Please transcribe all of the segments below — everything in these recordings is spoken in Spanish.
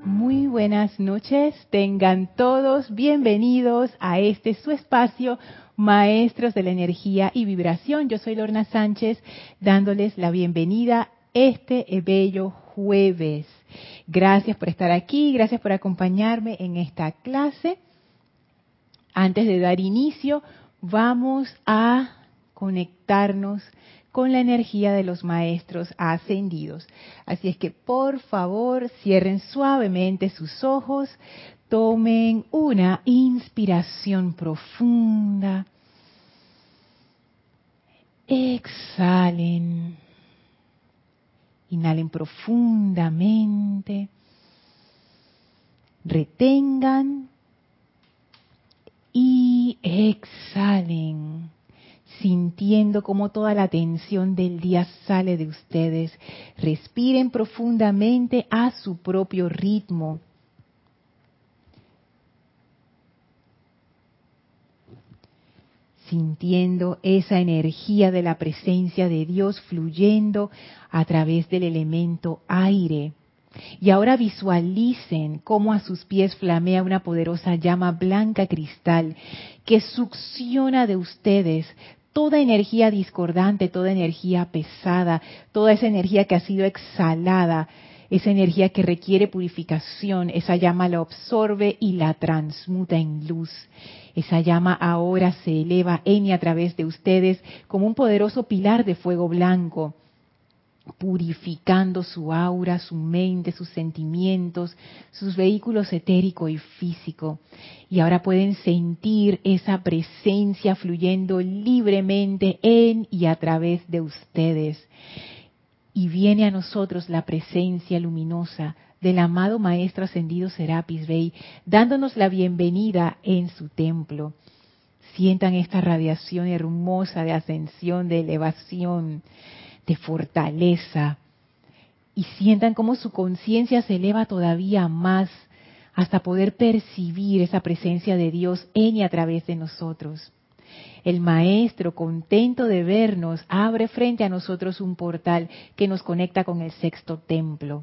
Muy buenas noches, tengan todos bienvenidos a este su espacio, Maestros de la Energía y Vibración. Yo soy Lorna Sánchez, dándoles la bienvenida este bello jueves. Gracias por estar aquí, gracias por acompañarme en esta clase. Antes de dar inicio, vamos a conectarnos con la energía de los maestros ascendidos. Así es que, por favor, cierren suavemente sus ojos, tomen una inspiración profunda, exhalen, inhalen profundamente, retengan y exhalen, sintiendo como toda la tensión del día sale de ustedes. Respiren profundamente a su propio ritmo. Sintiendo esa energía de la presencia de Dios fluyendo a través del elemento aire. Y ahora visualicen cómo a sus pies flamea una poderosa llama blanca cristal que succiona de ustedes toda energía discordante, toda energía pesada, toda esa energía que ha sido exhalada, esa energía que requiere purificación. Esa llama la absorbe y la transmuta en luz. Esa llama ahora se eleva en y a través de ustedes como un poderoso pilar de fuego blanco, purificando su aura, su mente, sus sentimientos, sus vehículos etérico y físico. Y ahora pueden sentir esa presencia fluyendo libremente en y a través de ustedes. Y viene a nosotros la presencia luminosa del amado Maestro Ascendido Serapis Bey, dándonos la bienvenida en su templo. Sientan esta radiación hermosa de ascensión, de elevación, de fortaleza, y sientan cómo su conciencia se eleva todavía más hasta poder percibir esa presencia de Dios en y a través de nosotros. El Maestro, contento de vernos, abre frente a nosotros un portal que nos conecta con el Sexto Templo.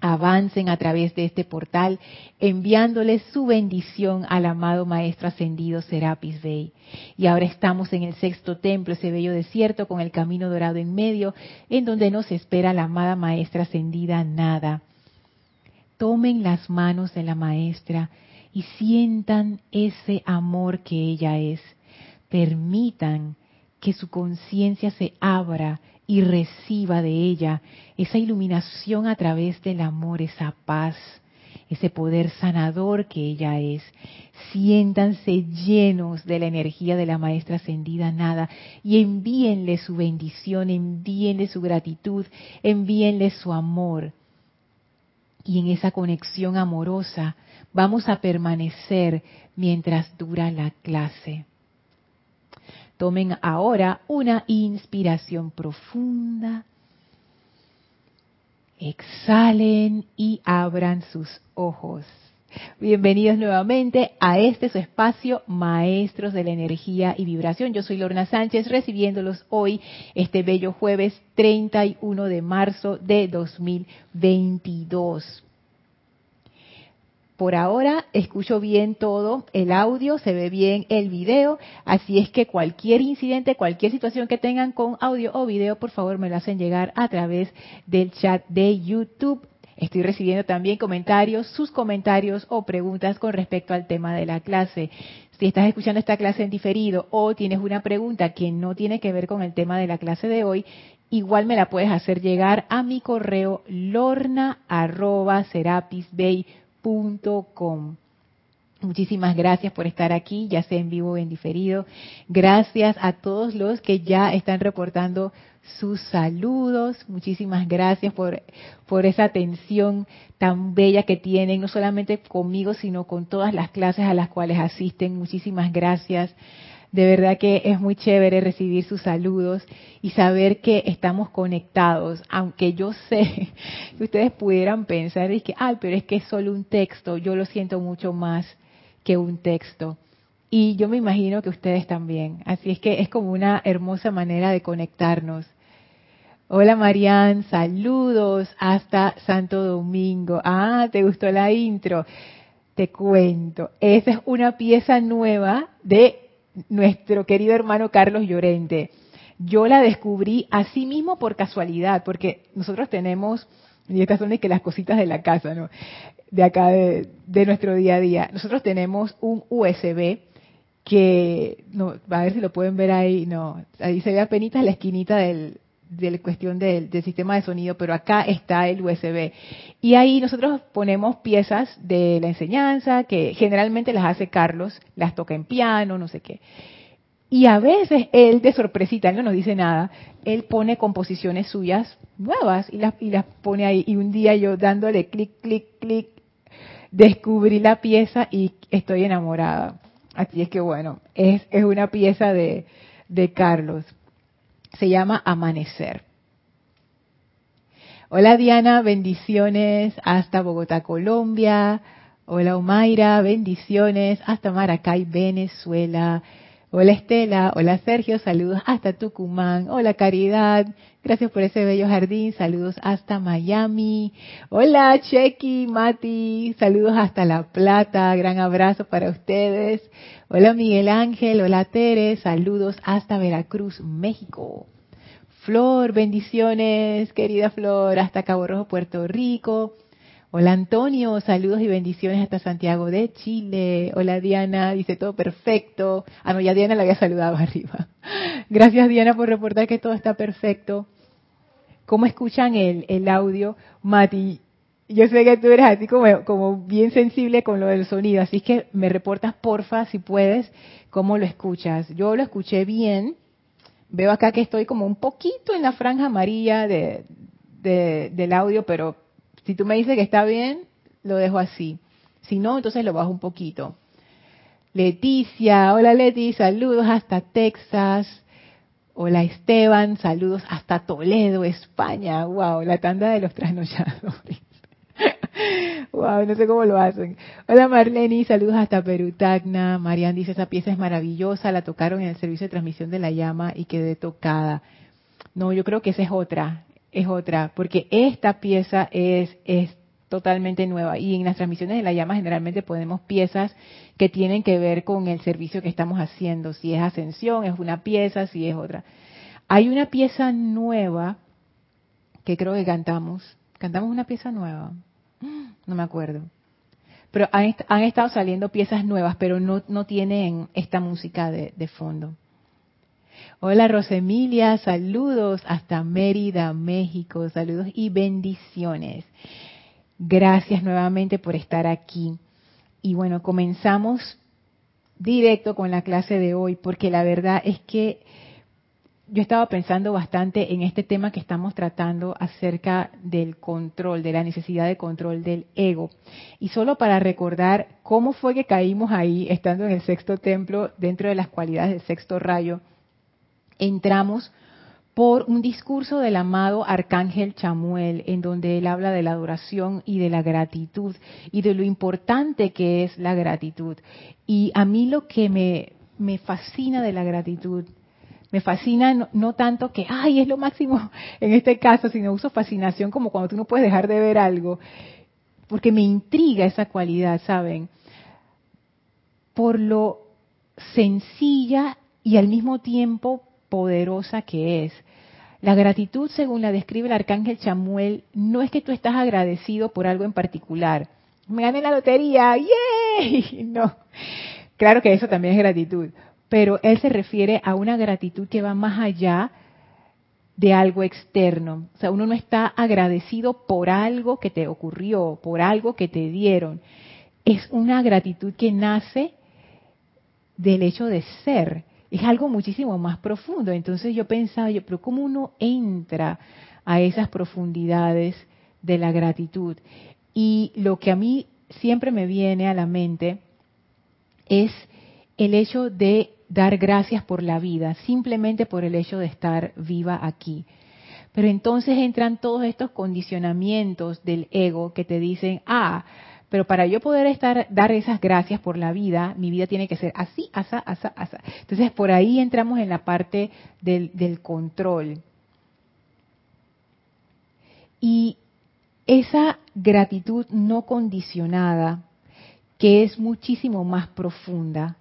Avancen a través de este portal, enviándoles su bendición al amado Maestro Ascendido Serapis Bey. Y ahora estamos en el Sexto Templo, ese bello desierto con el camino dorado en medio, en donde nos espera la amada Maestra Ascendida Nada. Tomen las manos de la Maestra y sientan ese amor que ella es. Permitan que su conciencia se abra y reciba de ella esa iluminación a través del amor, esa paz, ese poder sanador que ella es. Siéntanse llenos de la energía de la Maestra Ascendida Nada y envíenle su bendición, envíenle su gratitud, envíenle su amor. Y en esa conexión amorosa vamos a permanecer mientras dura la clase. Tomen ahora una inspiración profunda, exhalen y abran sus ojos. Bienvenidos nuevamente a este su espacio, Maestros de la Energía y Vibración. Yo soy Lorna Sánchez, recibiéndolos hoy, este bello jueves 31 de marzo de 2022. Por ahora escucho bien todo el audio, se ve bien el video, así es que cualquier incidente, cualquier situación que tengan con audio o video, por favor me lo hacen llegar a través del chat de YouTube. Estoy recibiendo también comentarios, sus comentarios o preguntas con respecto al tema de la clase. Si estás escuchando esta clase en diferido o tienes una pregunta que no tiene que ver con el tema de la clase de hoy, igual me la puedes hacer llegar a mi correo lorna@serapisbey.com. Muchísimas gracias por estar aquí, ya sea en vivo o en diferido. Gracias a todos los que ya están reportando sus saludos. Muchísimas gracias por esa atención tan bella que tienen, no solamente conmigo, sino con todas las clases a las cuales asisten. Muchísimas gracias. De verdad que es muy chévere recibir sus saludos y saber que estamos conectados, aunque yo sé que ustedes pudieran pensar que, pero es que es solo un texto. Yo lo siento mucho más que un texto. Y yo me imagino que ustedes también. Así es que es como una hermosa manera de conectarnos. Hola Marian, saludos hasta Santo Domingo. Ah, ¿te gustó la intro? Te cuento, esa es una pieza nueva de nuestro querido hermano Carlos Llorente. Yo la descubrí así mismo por casualidad, porque nosotros tenemos, y estas son las cositas de la casa, ¿no? De acá, de nuestro día a día. Nosotros tenemos un USB que, no, a ver si lo pueden ver ahí, no, ahí se ve apenas la esquinita del cuestión del sistema de sonido, pero acá está el USB. Y ahí nosotros ponemos piezas de la enseñanza, que generalmente las hace Carlos, las toca en piano, no sé qué. Y a veces él, de sorpresita, él no nos dice nada, él pone composiciones suyas nuevas y las pone ahí. Y un día yo dándole clic, clic, clic, descubrí la pieza y estoy enamorada. Así es que bueno, es una pieza de Carlos. Se llama Amanecer. Hola Diana, bendiciones hasta Bogotá, Colombia. Hola Omaira, bendiciones hasta Maracay, Venezuela. Hola Estela, hola Sergio, saludos hasta Tucumán. Hola Caridad, gracias por ese bello jardín, saludos hasta Miami. Hola Chequi, Mati, saludos hasta La Plata, gran abrazo para ustedes. Hola Miguel Ángel, hola Tere, saludos hasta Veracruz, México. Flor, bendiciones, querida Flor, hasta Cabo Rojo, Puerto Rico. Hola Antonio, saludos y bendiciones hasta Santiago de Chile. Hola Diana, dice todo perfecto. Ah, no, ya Diana la había saludado arriba. Gracias Diana por reportar que todo está perfecto. ¿Cómo escuchan el audio? Mati, yo sé que tú eres así como bien sensible con lo del sonido, así que me reportas porfa, si puedes, cómo lo escuchas. Yo lo escuché bien. Veo acá que estoy como un poquito en la franja amarilla del audio, pero si tú me dices que está bien, lo dejo así. Si no, entonces lo bajo un poquito. Leticia, hola Leti, saludos hasta Texas. Hola Esteban, saludos hasta Toledo, España. Wow, la tanda de los trasnochadores. Wow, no sé cómo lo hacen. Hola Marleni, saludos hasta Perú, Tacna. Marian dice, esa pieza es maravillosa, la tocaron en el servicio de transmisión de la llama y quedé tocada. No, yo creo que esa es otra. Es otra, porque esta pieza es totalmente nueva y en las transmisiones de la llama generalmente ponemos piezas que tienen que ver con el servicio que estamos haciendo, si es ascensión, es una pieza, si es otra. Hay una pieza nueva que creo que cantamos una pieza nueva, no me acuerdo, pero han estado saliendo piezas nuevas, pero no tienen esta música de fondo. Hola Rosemilia, saludos hasta Mérida, México, saludos y bendiciones. Gracias nuevamente por estar aquí. Y bueno, comenzamos directo con la clase de hoy, porque la verdad es que yo estaba pensando bastante en este tema que estamos tratando acerca del control, de la necesidad de control del ego. Y solo para recordar cómo fue que caímos ahí, estando en el sexto templo, dentro de las cualidades del sexto rayo, entramos por un discurso del amado Arcángel Chamuel, en donde él habla de la adoración y de la gratitud, y de lo importante que es la gratitud. Y a mí lo que me fascina de la gratitud, me fascina no tanto que, ¡ay, es lo máximo! En este caso, sino uso fascinación como cuando tú no puedes dejar de ver algo, porque me intriga esa cualidad, ¿saben? Por lo sencilla y al mismo tiempo poderosa que es. La gratitud, según la describe el Arcángel Chamuel, no es que tú estás agradecido por algo en particular. Me gané la lotería, ¡yay! No. Claro que eso también es gratitud, pero él se refiere a una gratitud que va más allá de algo externo. O sea, uno no está agradecido por algo que te ocurrió, por algo que te dieron. Es una gratitud que nace del hecho de ser. Es algo muchísimo más profundo. Entonces yo pensaba, pero ¿cómo uno entra a esas profundidades de la gratitud? Y lo que a mí siempre me viene a la mente es el hecho de dar gracias por la vida, simplemente por el hecho de estar viva aquí. Pero entonces entran todos estos condicionamientos del ego que te dicen, pero para yo poder dar esas gracias por la vida, mi vida tiene que ser así, asá, asá, asá. Entonces, por ahí entramos en la parte del control. Y esa gratitud no condicionada, que es muchísimo más profunda,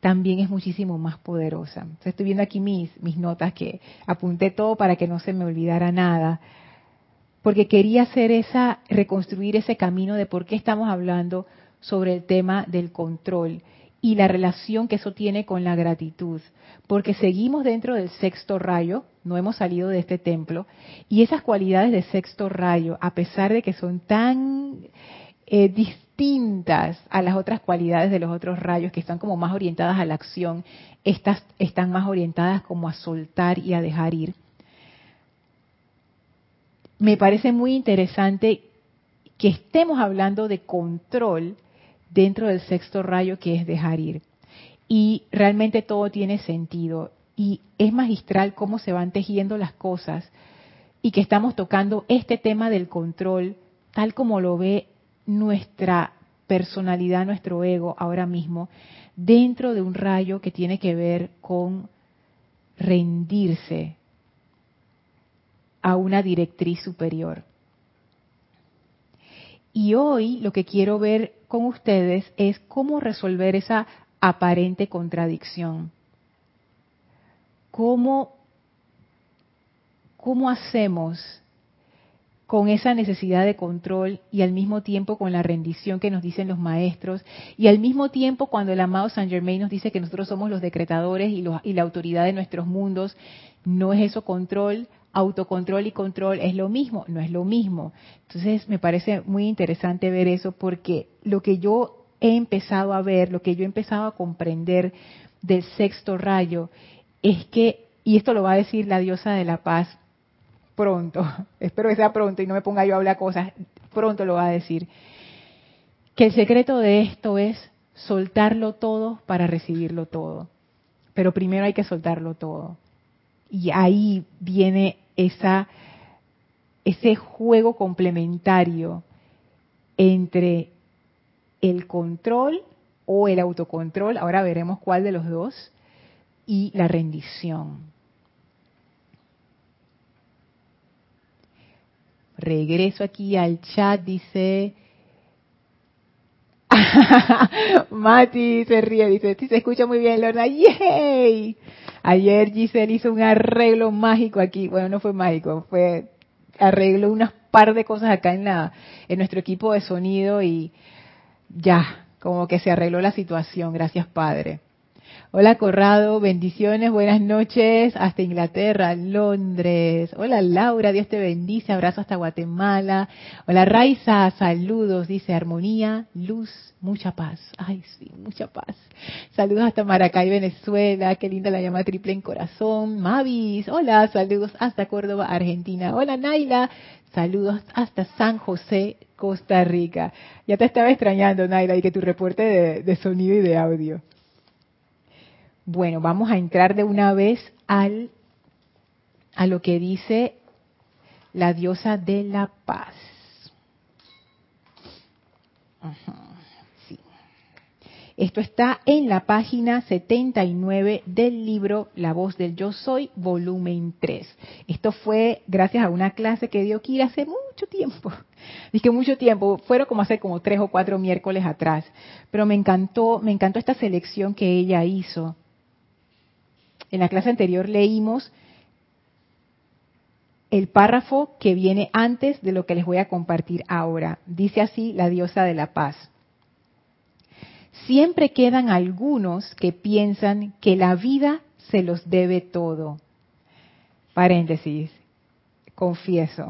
también es muchísimo más poderosa. Entonces, estoy viendo aquí mis notas, que apunté todo para que no se me olvidara nada, porque quería hacer reconstruir ese camino de por qué estamos hablando sobre el tema del control y la relación que eso tiene con la gratitud, porque seguimos dentro del sexto rayo, no hemos salido de este templo, y esas cualidades de sexto rayo, a pesar de que son tan distintas a las otras cualidades de los otros rayos, que están como más orientadas a la acción, estas están más orientadas como a soltar y a dejar ir. Me parece muy interesante que estemos hablando de control dentro del sexto rayo, que es dejar ir. Y realmente todo tiene sentido. Y es magistral cómo se van tejiendo las cosas y que estamos tocando este tema del control tal como lo ve nuestra personalidad, nuestro ego ahora mismo, dentro de un rayo que tiene que ver con rendirse a una directriz superior. Y hoy lo que quiero ver con ustedes es cómo resolver esa aparente contradicción. ¿Cómo hacemos con esa necesidad de control y al mismo tiempo con la rendición que nos dicen los maestros, y al mismo tiempo cuando el amado Saint Germain nos dice que nosotros somos los decretadores y la autoridad de nuestros mundos? ¿No es eso control? Autocontrol y control, ¿es lo mismo? No es lo mismo. Entonces me parece muy interesante ver eso, porque lo que yo he empezado a ver, lo que yo he empezado a comprender del sexto rayo es que, y esto lo va a decir la diosa de la paz pronto, espero que sea pronto y no me ponga yo a hablar cosas, pronto lo va a decir, que el secreto de esto es soltarlo todo para recibirlo todo. Pero primero hay que soltarlo todo. Y ahí viene ese juego complementario entre el control o el autocontrol, ahora veremos cuál de los dos, y la rendición. Regreso aquí al chat, dice... Mati se ríe, dice, sí, se escucha muy bien, Lorna, ¡yay! Ayer Giselle hizo un arreglo mágico aquí, bueno, no fue mágico, arregló unas par de cosas acá en nuestro equipo de sonido y ya, como que se arregló la situación, gracias Padre. Hola Corrado, bendiciones, buenas noches, hasta Inglaterra, Londres. Hola Laura, Dios te bendice, abrazo hasta Guatemala. Hola Raiza, saludos, dice armonía, luz, mucha paz. Ay sí, mucha paz. Saludos hasta Maracay, Venezuela, qué linda la llama triple en corazón. Mavis, hola, saludos hasta Córdoba, Argentina. Hola Naila, saludos hasta San José, Costa Rica. Ya te estaba extrañando Naila, y que tu reporte de sonido y de audio. Bueno, vamos a entrar de una vez a lo que dice la diosa de la paz. Sí. Esto está en la página 79 del libro La voz del Yo Soy, volumen 3. Esto fue gracias a una clase que dio Kira hace mucho tiempo. Dije mucho tiempo, fueron hace 3 o 4 miércoles atrás. Pero me encantó esta selección que ella hizo. En la clase anterior leímos el párrafo que viene antes de lo que les voy a compartir ahora. Dice así la diosa de la paz. Siempre quedan algunos que piensan que la vida se los debe todo. Paréntesis, confieso,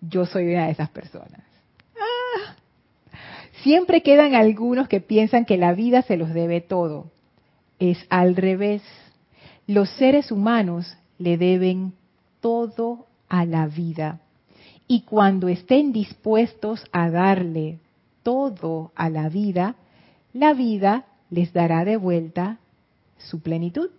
yo soy una de esas personas. ¡Ah! Siempre quedan algunos que piensan que la vida se los debe todo. Es al revés. Los seres humanos le deben todo a la vida. Y cuando estén dispuestos a darle todo a la vida les dará de vuelta su plenitud.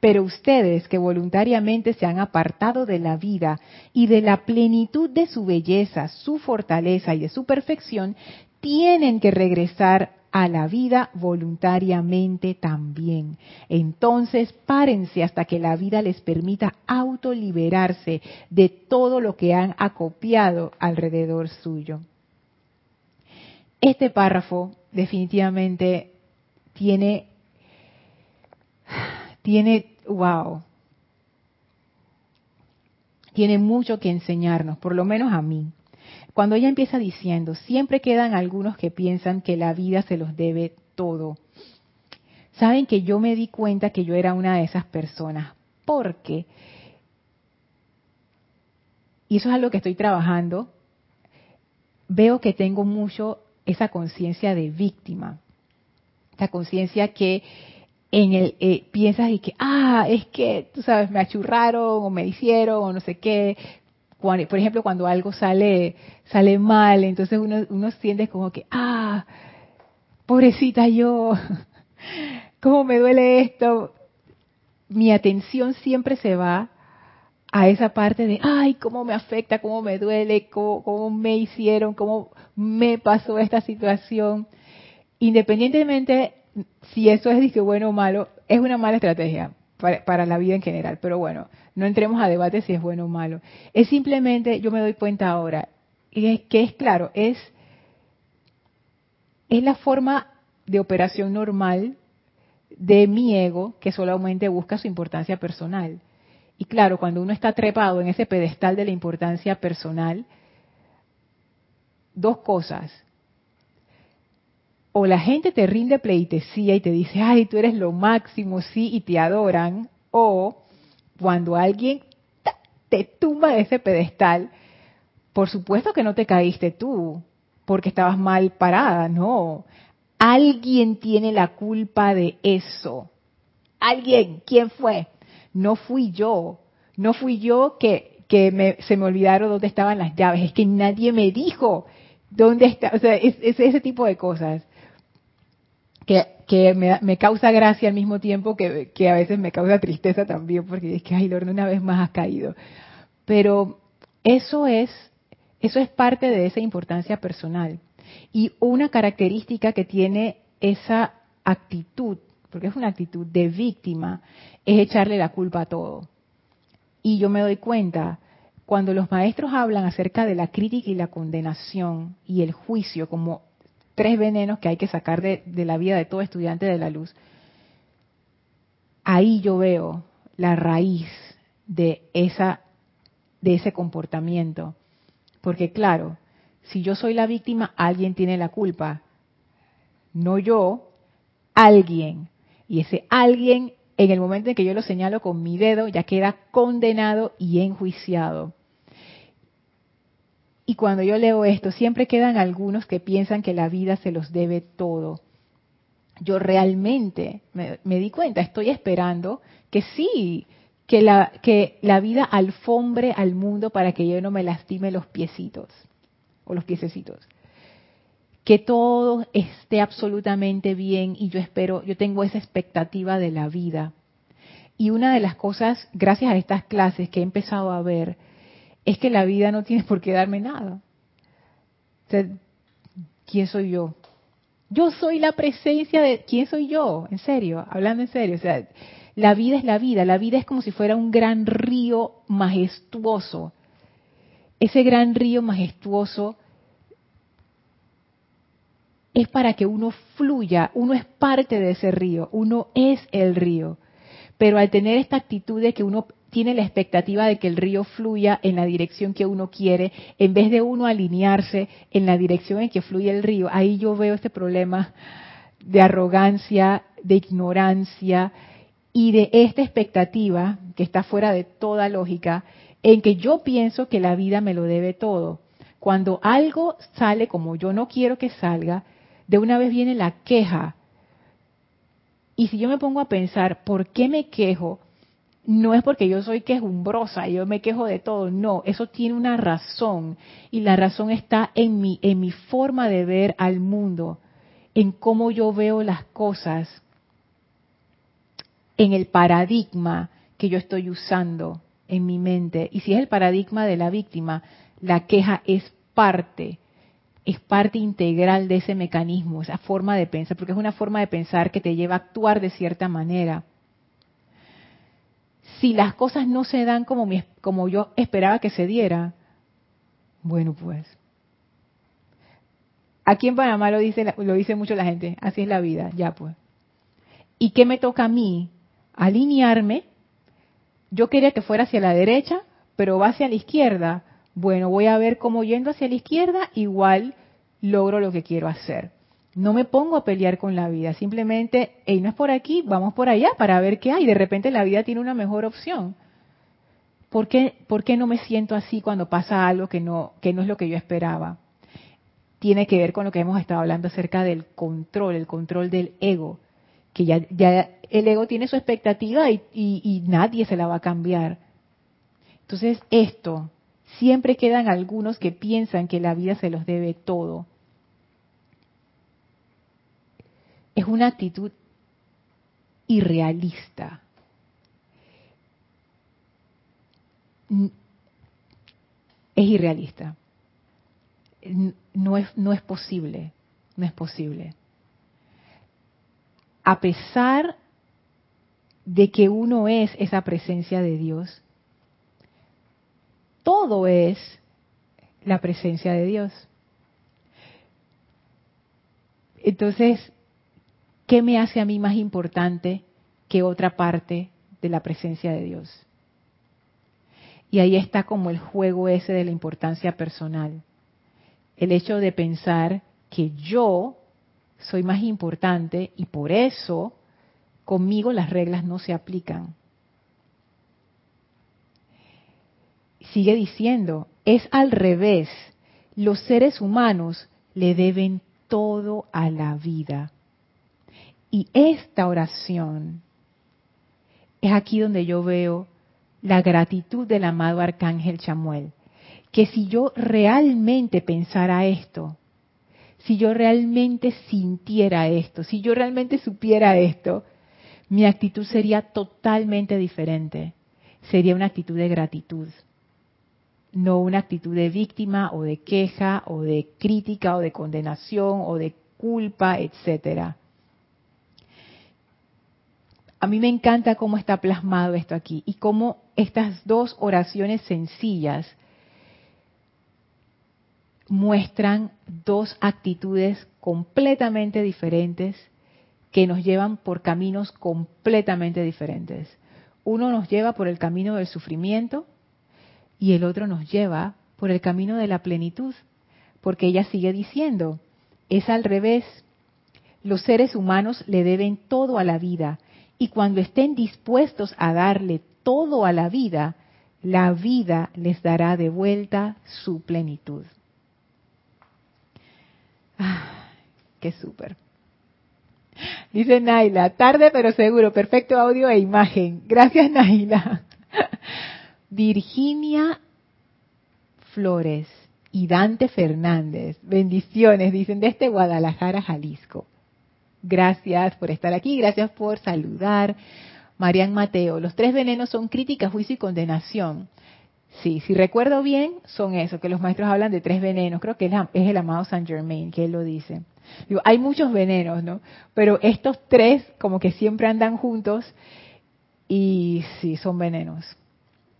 Pero ustedes que voluntariamente se han apartado de la vida y de la plenitud de su belleza, su fortaleza y de su perfección, tienen que regresar a la vida voluntariamente también. Entonces, párense hasta que la vida les permita autoliberarse de todo lo que han acopiado alrededor suyo. Este párrafo definitivamente tiene mucho que enseñarnos, por lo menos a mí. Cuando ella empieza diciendo, siempre quedan algunos que piensan que la vida se los debe todo. Saben que yo me di cuenta que yo era una de esas personas, porque, y eso es algo que estoy trabajando, veo que tengo mucho esa conciencia de víctima, esa conciencia que piensas y que, es que, tú sabes, me achurraron o me hicieron o no sé qué. Por ejemplo, cuando algo sale mal, entonces uno siente como que, pobrecita yo, cómo me duele esto. Mi atención siempre se va a esa parte de, cómo me afecta, cómo me duele, cómo me hicieron, cómo me pasó esta situación. Independientemente si eso es disque bueno o malo, es una mala estrategia para la vida en general, pero bueno, no entremos a debate si es bueno o malo. Es simplemente, yo me doy cuenta ahora, y es que es claro, es la forma de operación normal de mi ego que solamente busca su importancia personal. Y claro, cuando uno está trepado en ese pedestal de la importancia personal, dos cosas. O la gente te rinde pleitesía y te dice, tú eres lo máximo, sí, y te adoran. O cuando alguien te tumba de ese pedestal, por supuesto que no te caíste tú, porque estabas mal parada, no. Alguien tiene la culpa de eso. Alguien, ¿quién fue? No fui yo que se me olvidaron dónde estaban las llaves. Es que nadie me dijo dónde está, o sea, es ese tipo de cosas. Que me causa gracia al mismo tiempo que a veces me causa tristeza también, porque es que, Lorna, una vez más has caído. Pero eso es parte de esa importancia personal. Y una característica que tiene esa actitud, porque es una actitud de víctima, es echarle la culpa a todo. Y yo me doy cuenta, cuando los maestros hablan acerca de la crítica y la condenación y el juicio como tres venenos que hay que sacar de la vida de todo estudiante de la luz. Ahí yo veo la raíz de ese comportamiento. Porque claro, si yo soy la víctima, alguien tiene la culpa. No yo, alguien. Y ese alguien, en el momento en que yo lo señalo con mi dedo, ya queda condenado y enjuiciado. Y cuando yo leo esto, siempre quedan algunos que piensan que la vida se los debe todo. Yo realmente me di cuenta, estoy esperando que sí, que la vida alfombre al mundo para que yo no me lastime los piecitos o los piececitos. Que todo esté absolutamente bien y yo tengo esa expectativa de la vida. Y una de las cosas, gracias a estas clases que he empezado a ver, es que la vida no tiene por qué darme nada. O sea, ¿quién soy yo? Yo soy la presencia de... ¿Quién soy yo? En serio, hablando en serio. O sea, la vida es la vida. La vida es como si fuera un gran río majestuoso. Ese gran río majestuoso es para que uno fluya. Uno es parte de ese río. Uno es el río. Pero al tener esta actitud de que uno tiene la expectativa de que el río fluya en la dirección que uno quiere, en vez de uno alinearse en la dirección en que fluye el río. Ahí yo veo este problema de arrogancia, de ignorancia y de esta expectativa que está fuera de toda lógica, en que yo pienso que la vida me lo debe todo. Cuando algo sale como yo no quiero que salga, de una vez viene la queja. Y si yo me pongo a pensar, ¿por qué me quejo? No es porque yo soy quejumbrosa, yo me quejo de todo, no, eso tiene una razón y la razón está en mi forma de ver al mundo, en cómo yo veo las cosas, en el paradigma que yo estoy usando en mi mente. Y si es el paradigma de la víctima, la queja es parte es parte integral de ese mecanismo, esa forma de pensar, porque es una forma de pensar que te lleva a actuar de cierta manera. Si las cosas no se dan como yo esperaba que se diera, bueno, pues. Aquí en Panamá lo dice mucho la gente, así es la vida, ya pues. ¿Y qué me toca a mí? Alinearme. Yo quería que fuera hacia la derecha, pero va hacia la izquierda. Bueno, voy a ver cómo yendo hacia la izquierda, igual logro lo que quiero hacer. No me pongo a pelear con la vida, simplemente, hey, no es por aquí, vamos por allá para ver qué hay. De repente la vida tiene una mejor opción. ¿Por qué no me siento así cuando pasa algo que no es lo que yo esperaba? Tiene que ver con lo que hemos estado hablando acerca del control, el control del ego. Que ya el ego tiene su expectativa y nadie se la va a cambiar. Entonces esto, siempre quedan algunos que piensan que la vida se los debe todo. Es una actitud irrealista. Es irrealista. No es posible. A pesar de que uno es esa presencia de Dios, todo es la presencia de Dios. Entonces, ¿qué me hace a mí más importante que otra parte de la presencia de Dios? Y ahí está como el juego ese de la importancia personal. El hecho de pensar que yo soy más importante y por eso conmigo las reglas no se aplican. Sigue diciendo, es al revés. Los seres humanos le deben todo a la vida. Y esta oración es aquí donde yo veo la gratitud del amado Arcángel Chamuel. Que si yo realmente pensara esto, si yo realmente sintiera esto, si yo realmente supiera esto, mi actitud sería totalmente diferente. Sería una actitud de gratitud. No una actitud de víctima o de queja o de crítica o de condenación o de culpa, etcétera. A mí me encanta cómo está plasmado esto aquí y cómo estas dos oraciones sencillas muestran dos actitudes completamente diferentes que nos llevan por caminos completamente diferentes. Uno nos lleva por el camino del sufrimiento y el otro nos lleva por el camino de la plenitud, porque ella sigue diciendo, es al revés. Los seres humanos le deben todo a la vida y cuando estén dispuestos a darle todo a la vida les dará de vuelta su plenitud. Ah, ¡qué súper! Dice Naila, tarde pero seguro, perfecto audio e imagen. Gracias, Naila. Virginia Flores y Dante Fernández, bendiciones, dicen desde Guadalajara, Jalisco. Gracias por estar aquí, gracias por saludar. Marian Mateo, los tres venenos son crítica, juicio y condenación. Sí, si recuerdo bien, son eso, que los maestros hablan de tres venenos. Creo que es el amado Saint Germain, que él lo dice. Digo, hay muchos venenos, ¿no? Pero estos tres como que siempre andan juntos y sí, son venenos.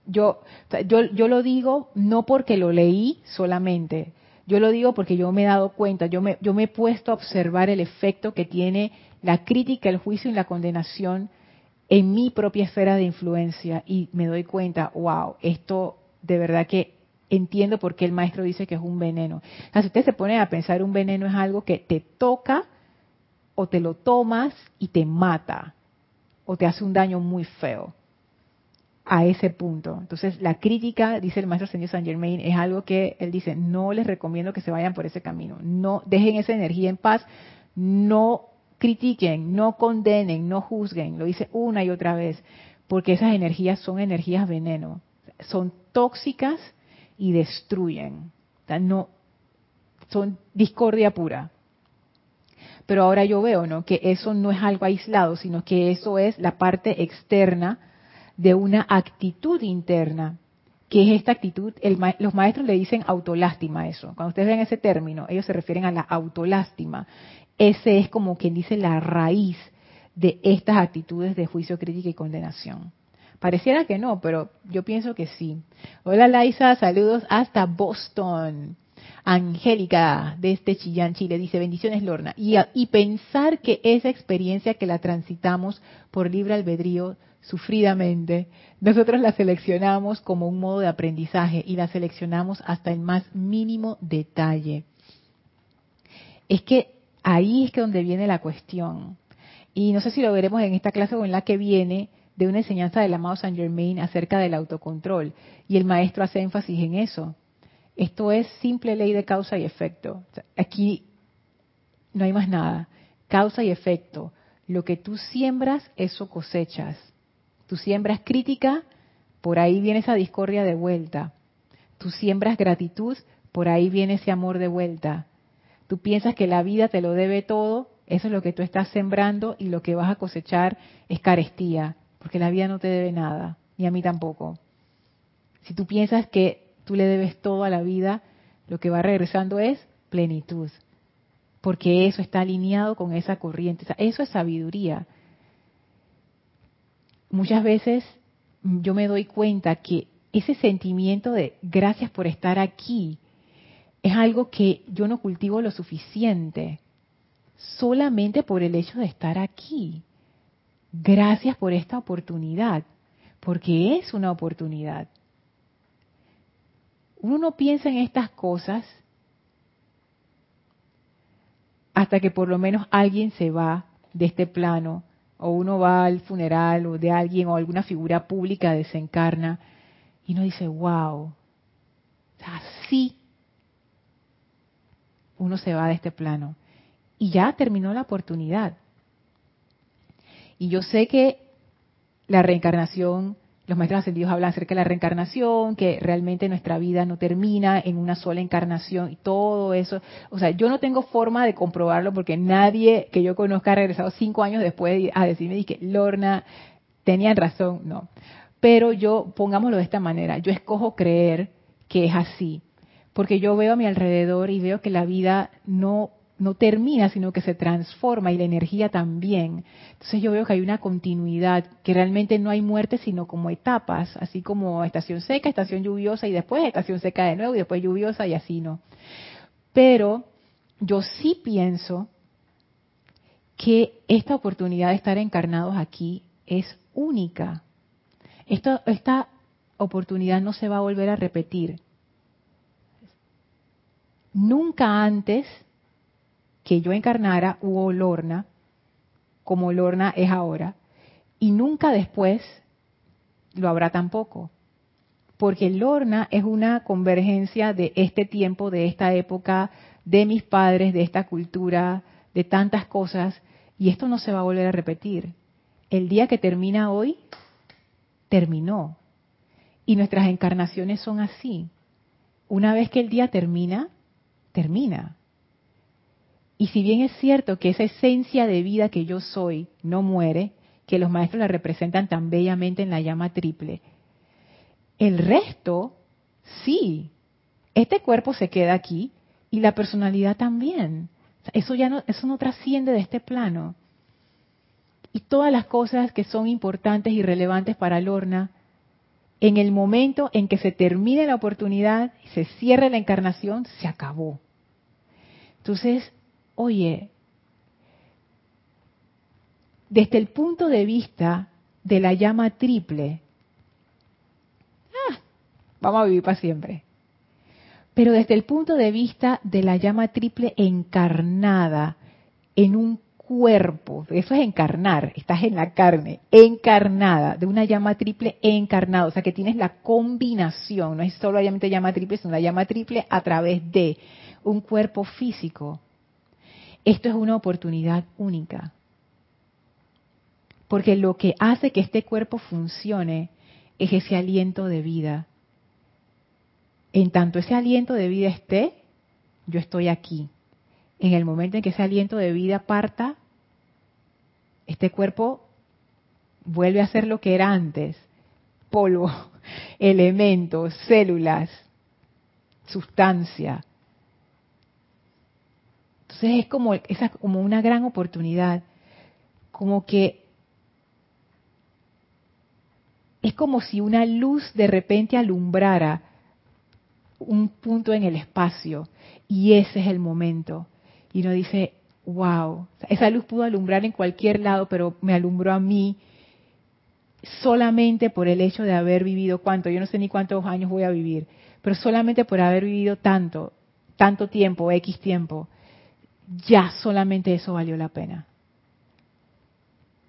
Yo lo digo no porque lo leí solamente, yo lo digo porque yo me he dado cuenta, yo me he puesto a observar el efecto que tiene la crítica, el juicio y la condenación en mi propia esfera de influencia y me doy cuenta, wow, esto de verdad que entiendo por qué el maestro dice que es un veneno. O sea, si usted se pone a pensar, un veneno es algo que te toca o te lo tomas y te mata o te hace un daño muy feo. A ese punto. Entonces, la crítica, dice el maestro ascendido Saint Germain, es algo que él dice, no les recomiendo que se vayan por ese camino. No dejen esa energía en paz, no critiquen, no condenen, no juzguen. Lo dice una y otra vez, porque esas energías son energías veneno. Son tóxicas y destruyen. O sea, no, son discordia pura. Pero ahora yo veo, ¿no?, que eso no es algo aislado, sino que eso es la parte externa de una actitud interna que es esta actitud, los maestros le dicen autolástima a eso. Cuando ustedes ven ese término, ellos se refieren a la autolástima. Ese es como quien dice la raíz de estas actitudes de juicio, crítica y condenación. Pareciera que no, pero yo pienso que sí. Hola Laisa, saludos hasta Boston. Angélica, desde Chillán, Chile, dice, bendiciones Lorna. Y pensar que esa experiencia que la transitamos por libre albedrío, sufridamente, nosotros la seleccionamos como un modo de aprendizaje y la seleccionamos hasta el más mínimo detalle. Es que ahí es que donde viene la cuestión. Y no sé si lo veremos en esta clase o en la que viene, de una enseñanza del amado Saint Germain acerca del autocontrol. Y el maestro hace énfasis en eso. Esto es simple ley de causa y efecto. Aquí no hay más nada. Causa y efecto. Lo que tú siembras, eso cosechas. Tú siembras crítica, por ahí viene esa discordia de vuelta. Tú siembras gratitud, por ahí viene ese amor de vuelta. Tú piensas que la vida te lo debe todo, eso es lo que tú estás sembrando y lo que vas a cosechar es carestía, porque la vida no te debe nada, ni a mí tampoco. Si tú piensas que tú le debes todo a la vida, lo que va regresando es plenitud, porque eso está alineado con esa corriente. O sea, eso es sabiduría. Muchas veces yo me doy cuenta que ese sentimiento de gracias por estar aquí es algo que yo no cultivo lo suficiente, solamente por el hecho de estar aquí. Gracias por esta oportunidad, porque es una oportunidad. Uno no piensa en estas cosas hasta que por lo menos alguien se va de este plano, o uno va al funeral o de alguien o alguna figura pública desencarna y uno dice, wow, así uno se va de este plano y ya terminó la oportunidad. Y yo sé que la reencarnación, los maestros ascendidos hablan acerca de la reencarnación, que realmente nuestra vida no termina en una sola encarnación y todo eso. O sea, yo no tengo forma de comprobarlo porque nadie que yo conozca ha regresado 5 años después a decirme, dije, Lorna, tenían razón. No. Pero yo, pongámoslo de esta manera, yo escojo creer que es así. Porque yo veo a mi alrededor y veo que la vida no termina, sino que se transforma y la energía también. Entonces yo veo que hay una continuidad, que realmente no hay muerte sino como etapas, así como estación seca, estación lluviosa y después estación seca de nuevo y después lluviosa y así no. Pero yo sí pienso que esta oportunidad de estar encarnados aquí es única. Esta oportunidad no se va a volver a repetir. Nunca antes que yo encarnara hubo Lorna, como Lorna es ahora, y nunca después lo habrá tampoco, porque Lorna es una convergencia de este tiempo, de esta época, de mis padres, de esta cultura, de tantas cosas, y esto no se va a volver a repetir. El día que termina hoy, terminó, y nuestras encarnaciones son así. Una vez que el día termina, termina. Y si bien es cierto que esa esencia de vida que yo soy no muere, que los maestros la representan tan bellamente en la llama triple, el resto, sí. Este cuerpo se queda aquí y la personalidad también. Eso no trasciende de este plano. Y todas las cosas que son importantes y relevantes para Lorna, en el momento en que se termine la oportunidad, se cierre la encarnación, se acabó. Entonces, oye, desde el punto de vista de la llama triple, vamos a vivir para siempre. Pero desde el punto de vista de la llama triple encarnada en un cuerpo, eso es encarnar, estás en la carne, encarnada, de una llama triple encarnada, o sea que tienes la combinación, no es solo obviamente llama triple, sino la llama triple a través de un cuerpo físico. Esto es una oportunidad única. Porque lo que hace que este cuerpo funcione es ese aliento de vida. En tanto ese aliento de vida esté, yo estoy aquí. En el momento en que ese aliento de vida parta, este cuerpo vuelve a ser lo que era antes, polvo. elementos, células, sustancia. Entonces es como, esa, como una gran oportunidad, como que es como si una luz de repente alumbrara un punto en el espacio, y ese es el momento. Y uno dice, wow, esa luz pudo alumbrar en cualquier lado, pero me alumbró a mí solamente por el hecho de haber vivido cuánto, yo no sé ni cuántos años voy a vivir, pero solamente por haber vivido tanto tiempo, X tiempo. Ya solamente eso valió la pena,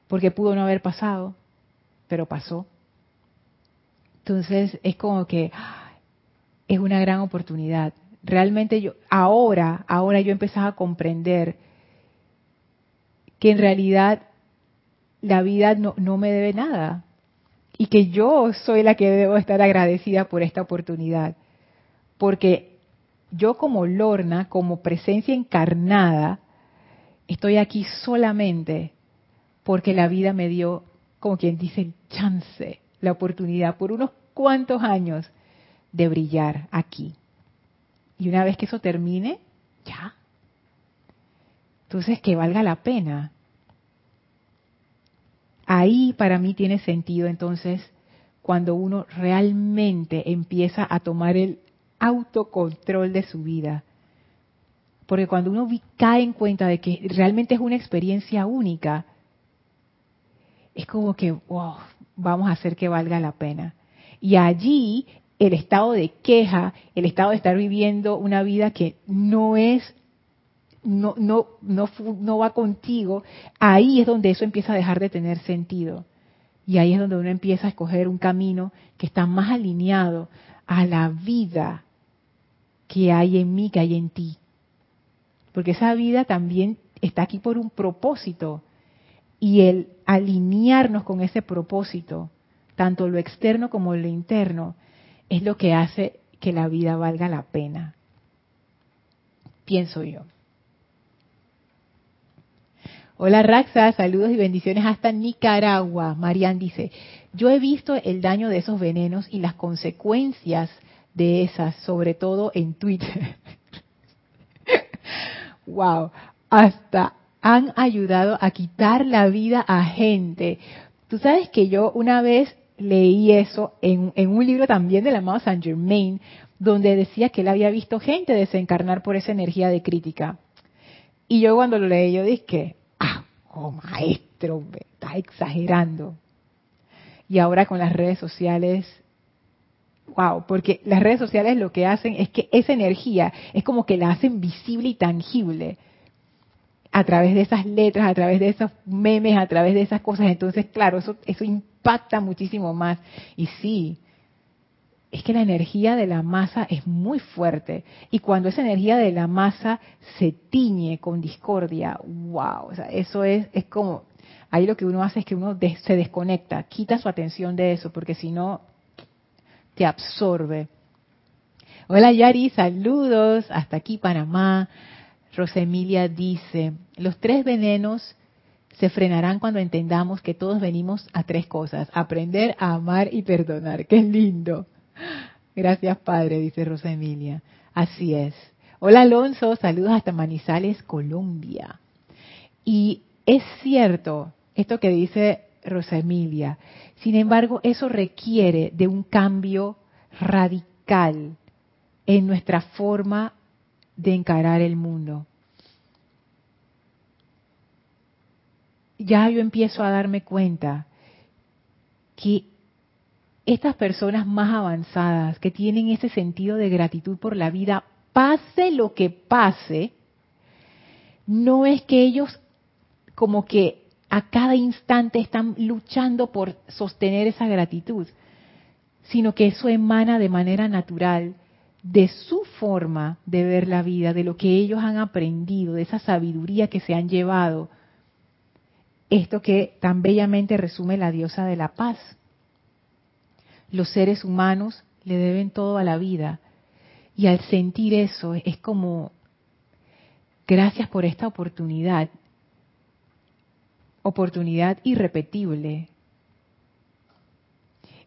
porque pudo no haber pasado, pero pasó. Entonces es como que es una gran oportunidad. Realmente yo ahora yo empezaba a comprender que en realidad la vida no me debe nada y que yo soy la que debo estar agradecida por esta oportunidad, porque yo como Lorna, como presencia encarnada, estoy aquí solamente porque la vida me dio, como quien dice, el chance, la oportunidad por unos cuantos años de brillar aquí. Y una vez que eso termine, ya. Entonces, que valga la pena. Ahí para mí tiene sentido, entonces, cuando uno realmente empieza a tomar el autocontrol de su vida, porque cuando uno cae en cuenta de que realmente es una experiencia única, es como que wow, vamos a hacer que valga la pena. Y allí el estado de queja, el estado de estar viviendo una vida que no va contigo, ahí es donde eso empieza a dejar de tener sentido, y ahí es donde uno empieza a escoger un camino que está más alineado a la vida que hay en mí, que hay en ti. Porque esa vida también está aquí por un propósito. Y el alinearnos con ese propósito, tanto lo externo como lo interno, es lo que hace que la vida valga la pena. Pienso yo. Hola Raxa, saludos y bendiciones hasta Nicaragua. Marian dice, yo he visto el daño de esos venenos y las consecuencias de esas, sobre todo en Twitter. Wow, hasta han ayudado a quitar la vida a gente. Tú sabes que yo una vez leí eso en un libro también del amado Saint Germain, donde decía que él había visto gente desencarnar por esa energía de crítica. Y yo cuando lo leí, yo dije, oh, maestro, me estás exagerando. Y ahora con las redes sociales, wow, porque las redes sociales lo que hacen es que esa energía es como que la hacen visible y tangible a través de esas letras, a través de esos memes, a través de esas cosas. Entonces, claro, eso impacta muchísimo más. Y sí, es que la energía de la masa es muy fuerte. Y cuando esa energía de la masa se tiñe con discordia, wow, o sea, eso es como, ahí lo que uno hace es que uno se desconecta, quita su atención de eso, porque si no, te absorbe. Hola Yari, saludos, hasta aquí Panamá. Rosemilia dice, los tres venenos se frenarán cuando entendamos que todos venimos a tres cosas, aprender, a amar y perdonar. ¡Qué lindo! Gracias, Padre, dice Rosa Emilia. Así es. Hola, Alonso. Saludos hasta Manizales, Colombia. Y es cierto esto que dice Rosa Emilia. Sin embargo, eso requiere de un cambio radical en nuestra forma de encarar el mundo. Ya yo empiezo a darme cuenta que estas personas más avanzadas que tienen ese sentido de gratitud por la vida, pase lo que pase, no es que ellos como que a cada instante están luchando por sostener esa gratitud, sino que eso emana de manera natural de su forma de ver la vida, de lo que ellos han aprendido, de esa sabiduría que se han llevado. Esto que tan bellamente resume la diosa de la paz. Los seres humanos le deben todo a la vida. Y al sentir eso, es como, gracias por esta oportunidad. Oportunidad irrepetible.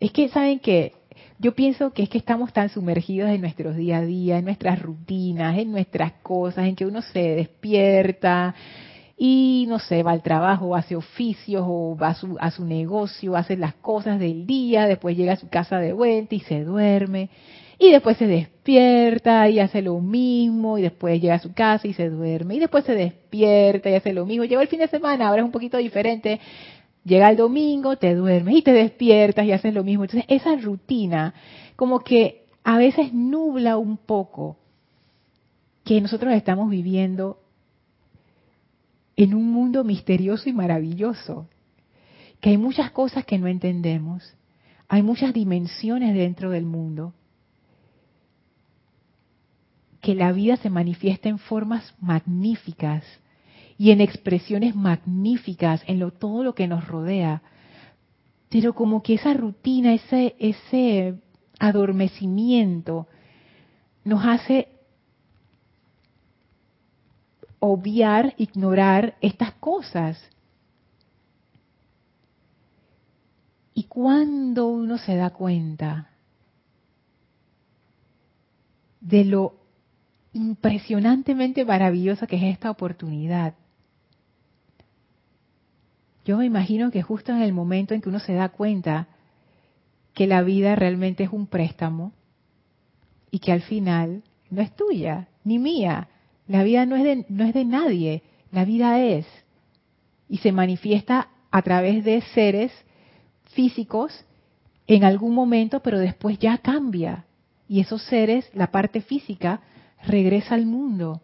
Es que, ¿saben qué? Yo pienso que es que estamos tan sumergidos en nuestros día a día, en nuestras rutinas, en nuestras cosas, en que uno se despierta y, no sé, va al trabajo, hace oficios o va a su negocio, hace las cosas del día, después llega a su casa de vuelta y se duerme. Y después se despierta y hace lo mismo, y después llega a su casa y se duerme, y después se despierta y hace lo mismo. Llegó el fin de semana, ahora es un poquito diferente. Llega el domingo, te duermes y te despiertas y haces lo mismo. Entonces esa rutina como que a veces nubla un poco que nosotros estamos viviendo en un mundo misterioso y maravilloso, que hay muchas cosas que no entendemos, hay muchas dimensiones dentro del mundo, que la vida se manifiesta en formas magníficas y en expresiones magníficas en todo lo que nos rodea. Pero como que esa rutina, ese adormecimiento nos hace obviar, ignorar estas cosas. ¿Y cuando uno se da cuenta de lo impresionantemente maravillosa que es esta oportunidad? Yo me imagino que justo en el momento en que uno se da cuenta que la vida realmente es un préstamo y que al final no es tuya ni mía, la vida no es de nadie, la vida es y se manifiesta a través de seres físicos en algún momento, pero después ya cambia y esos seres, la parte física, regresa al mundo.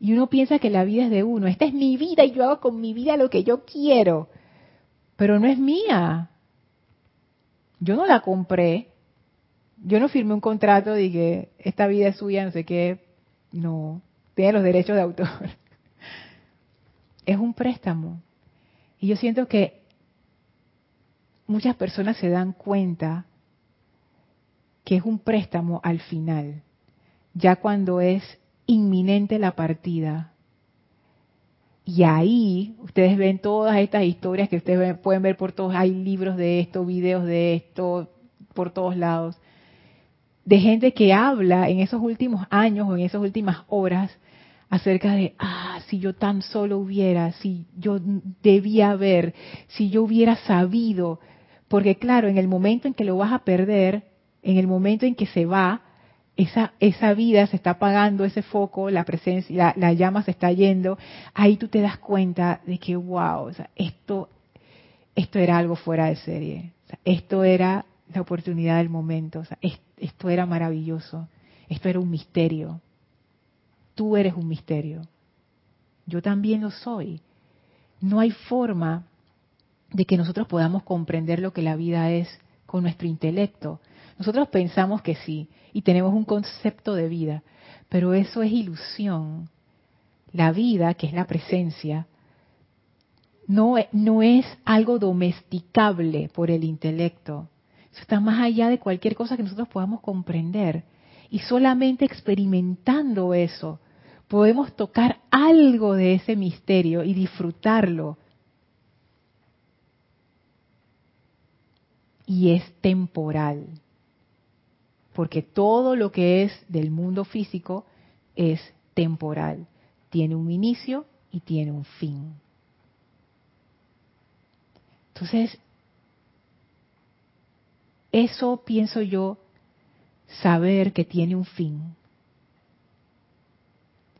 Y uno piensa que la vida es de uno. Esta es mi vida y yo hago con mi vida lo que yo quiero. Pero no es mía. Yo no la compré. Yo no firmé un contrato de que esta vida es suya, no sé qué. No. Tiene los derechos de autor. Es un préstamo. Y yo siento que muchas personas se dan cuenta que es un préstamo al final, ya cuando es inminente la partida. Y ahí ustedes ven todas estas historias que ustedes pueden ver por todos, hay libros de esto, videos de esto, por todos lados, de gente que habla en esos últimos años o en esas últimas horas acerca de, si yo tan solo hubiera, si yo debía haber, si yo hubiera sabido, porque claro, en el momento en que lo vas a perder, en el momento en que se va, esa vida se está apagando, ese foco, la presencia, la llama se está yendo. Ahí tú te das cuenta de que, wow, o sea, esto era algo fuera de serie. O sea, esto era la oportunidad del momento. O sea, esto era maravilloso. Esto era un misterio. Tú eres un misterio. Yo también lo soy. No hay forma de que nosotros podamos comprender lo que la vida es con nuestro intelecto. Nosotros pensamos que sí, y tenemos un concepto de vida, pero eso es ilusión. La vida, que es la presencia, no es algo domesticable por el intelecto. Eso está más allá de cualquier cosa que nosotros podamos comprender. Y solamente experimentando eso, podemos tocar algo de ese misterio y disfrutarlo. Y es temporal. Porque todo lo que es del mundo físico es temporal. Tiene un inicio y tiene un fin. Entonces, eso pienso yo, saber que tiene un fin.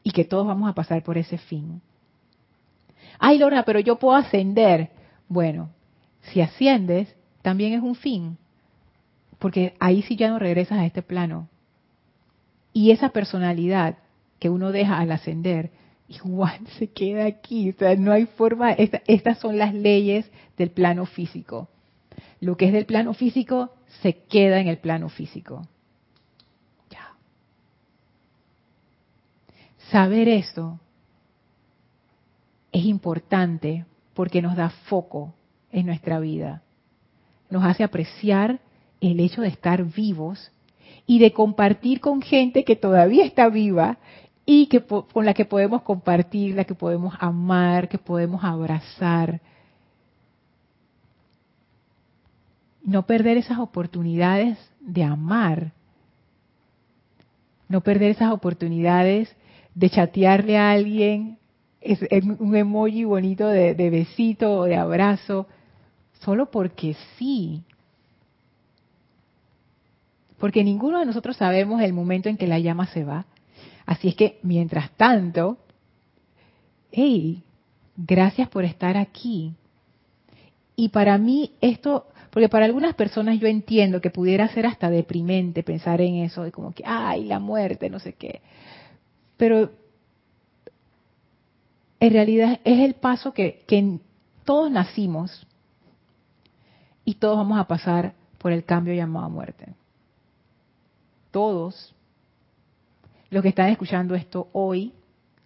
Y que todos vamos a pasar por ese fin. Ay, Lorna, pero yo puedo ascender. Bueno, si asciendes, también es un fin. Porque ahí sí ya no regresas a este plano. Y esa personalidad que uno deja al ascender, igual se queda aquí. O sea, no hay forma. Estas son las leyes del plano físico. Lo que es del plano físico se queda en el plano físico. Ya. Saber eso es importante porque nos da foco en nuestra vida. Nos hace apreciar el hecho de estar vivos y de compartir con gente que todavía está viva y que con la que podemos compartir, la que podemos amar, que podemos abrazar. No perder esas oportunidades de amar. No perder esas oportunidades de chatearle a alguien un emoji bonito de besito o de abrazo, solo porque sí. Porque ninguno de nosotros sabemos el momento en que la llama se va. Así es que, mientras tanto, hey, gracias por estar aquí. Y para mí esto, porque para algunas personas yo entiendo que pudiera ser hasta deprimente pensar en eso, de como que, ay, la muerte, no sé qué. Pero en realidad es el paso que todos nacimos y todos vamos a pasar por el cambio llamado muerte. Todos los que están escuchando esto hoy,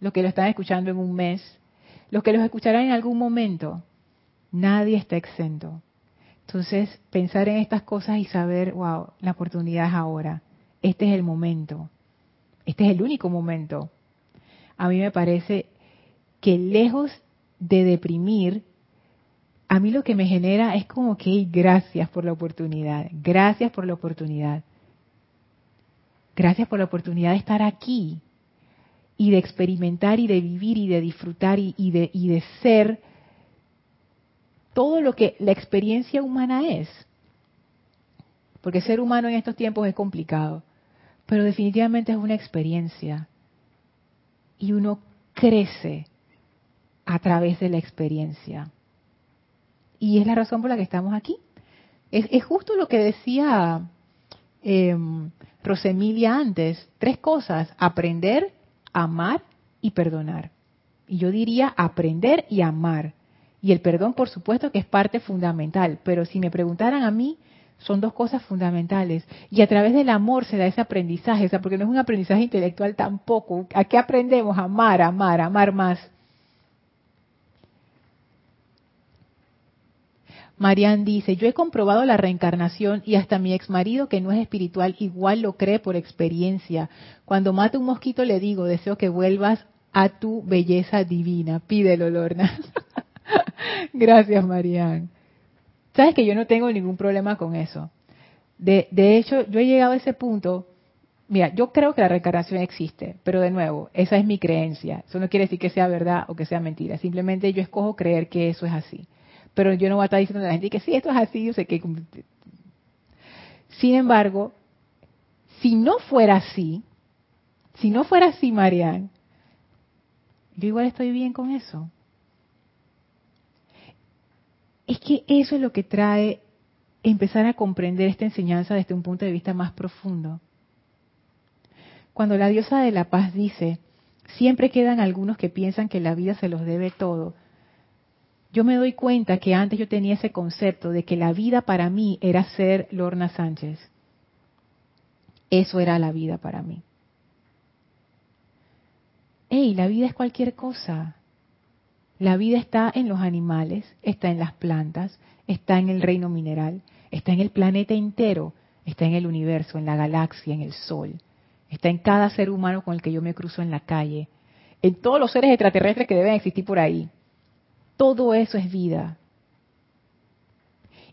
los que lo están escuchando en un mes, los que los escucharán en algún momento, nadie está exento. Entonces, pensar en estas cosas y saber, wow, la oportunidad es ahora. Este es el momento. Este es el único momento. A mí me parece que, lejos de deprimir, a mí lo que me genera es como que gracias por la oportunidad. Gracias por la oportunidad. Gracias por la oportunidad de estar aquí y de experimentar y de vivir y de disfrutar y de ser todo lo que la experiencia humana es. Porque ser humano en estos tiempos es complicado, pero definitivamente es una experiencia. Y uno crece a través de la experiencia. Y es la razón por la que estamos aquí. Es justo lo que decía Rosemilia antes. 3 cosas: aprender, amar y perdonar. Y yo diría aprender y amar. Y el perdón, por supuesto, que es parte fundamental. Pero si me preguntaran a mí, son 2 cosas fundamentales. Y a través del amor se da ese aprendizaje. O sea, porque no es un aprendizaje intelectual tampoco. ¿A qué aprendemos? Amar, amar, amar más. Marian dice, yo he comprobado la reencarnación y hasta mi exmarido, que no es espiritual, igual lo cree por experiencia. Cuando mato un mosquito le digo, deseo que vuelvas a tu belleza divina. Pídelo, Lorna. Gracias, Marian. Sabes que yo no tengo ningún problema con eso. De hecho, yo he llegado a ese punto. Mira, yo creo que la reencarnación existe, pero de nuevo, esa es mi creencia. Eso no quiere decir que sea verdad o que sea mentira. Simplemente yo escojo creer que eso es así. Pero yo no voy a estar diciendo a la gente que sí, esto es así, yo sé que... Sin embargo, si no fuera así, Marian, yo igual estoy bien con eso. Es que eso es lo que trae empezar a comprender esta enseñanza desde un punto de vista más profundo. Cuando la diosa de la paz dice, siempre quedan algunos que piensan que la vida se los debe todo. Yo me doy cuenta que antes yo tenía ese concepto de que la vida para mí era ser Lorna Sánchez. Eso era la vida para mí. ¡Ey! La vida es cualquier cosa. La vida está en los animales, está en las plantas, está en el reino mineral, está en el planeta entero, está en el universo, en la galaxia, en el sol, está en cada ser humano con el que yo me cruzo en la calle, en todos los seres extraterrestres que deben existir por ahí. Todo eso es vida.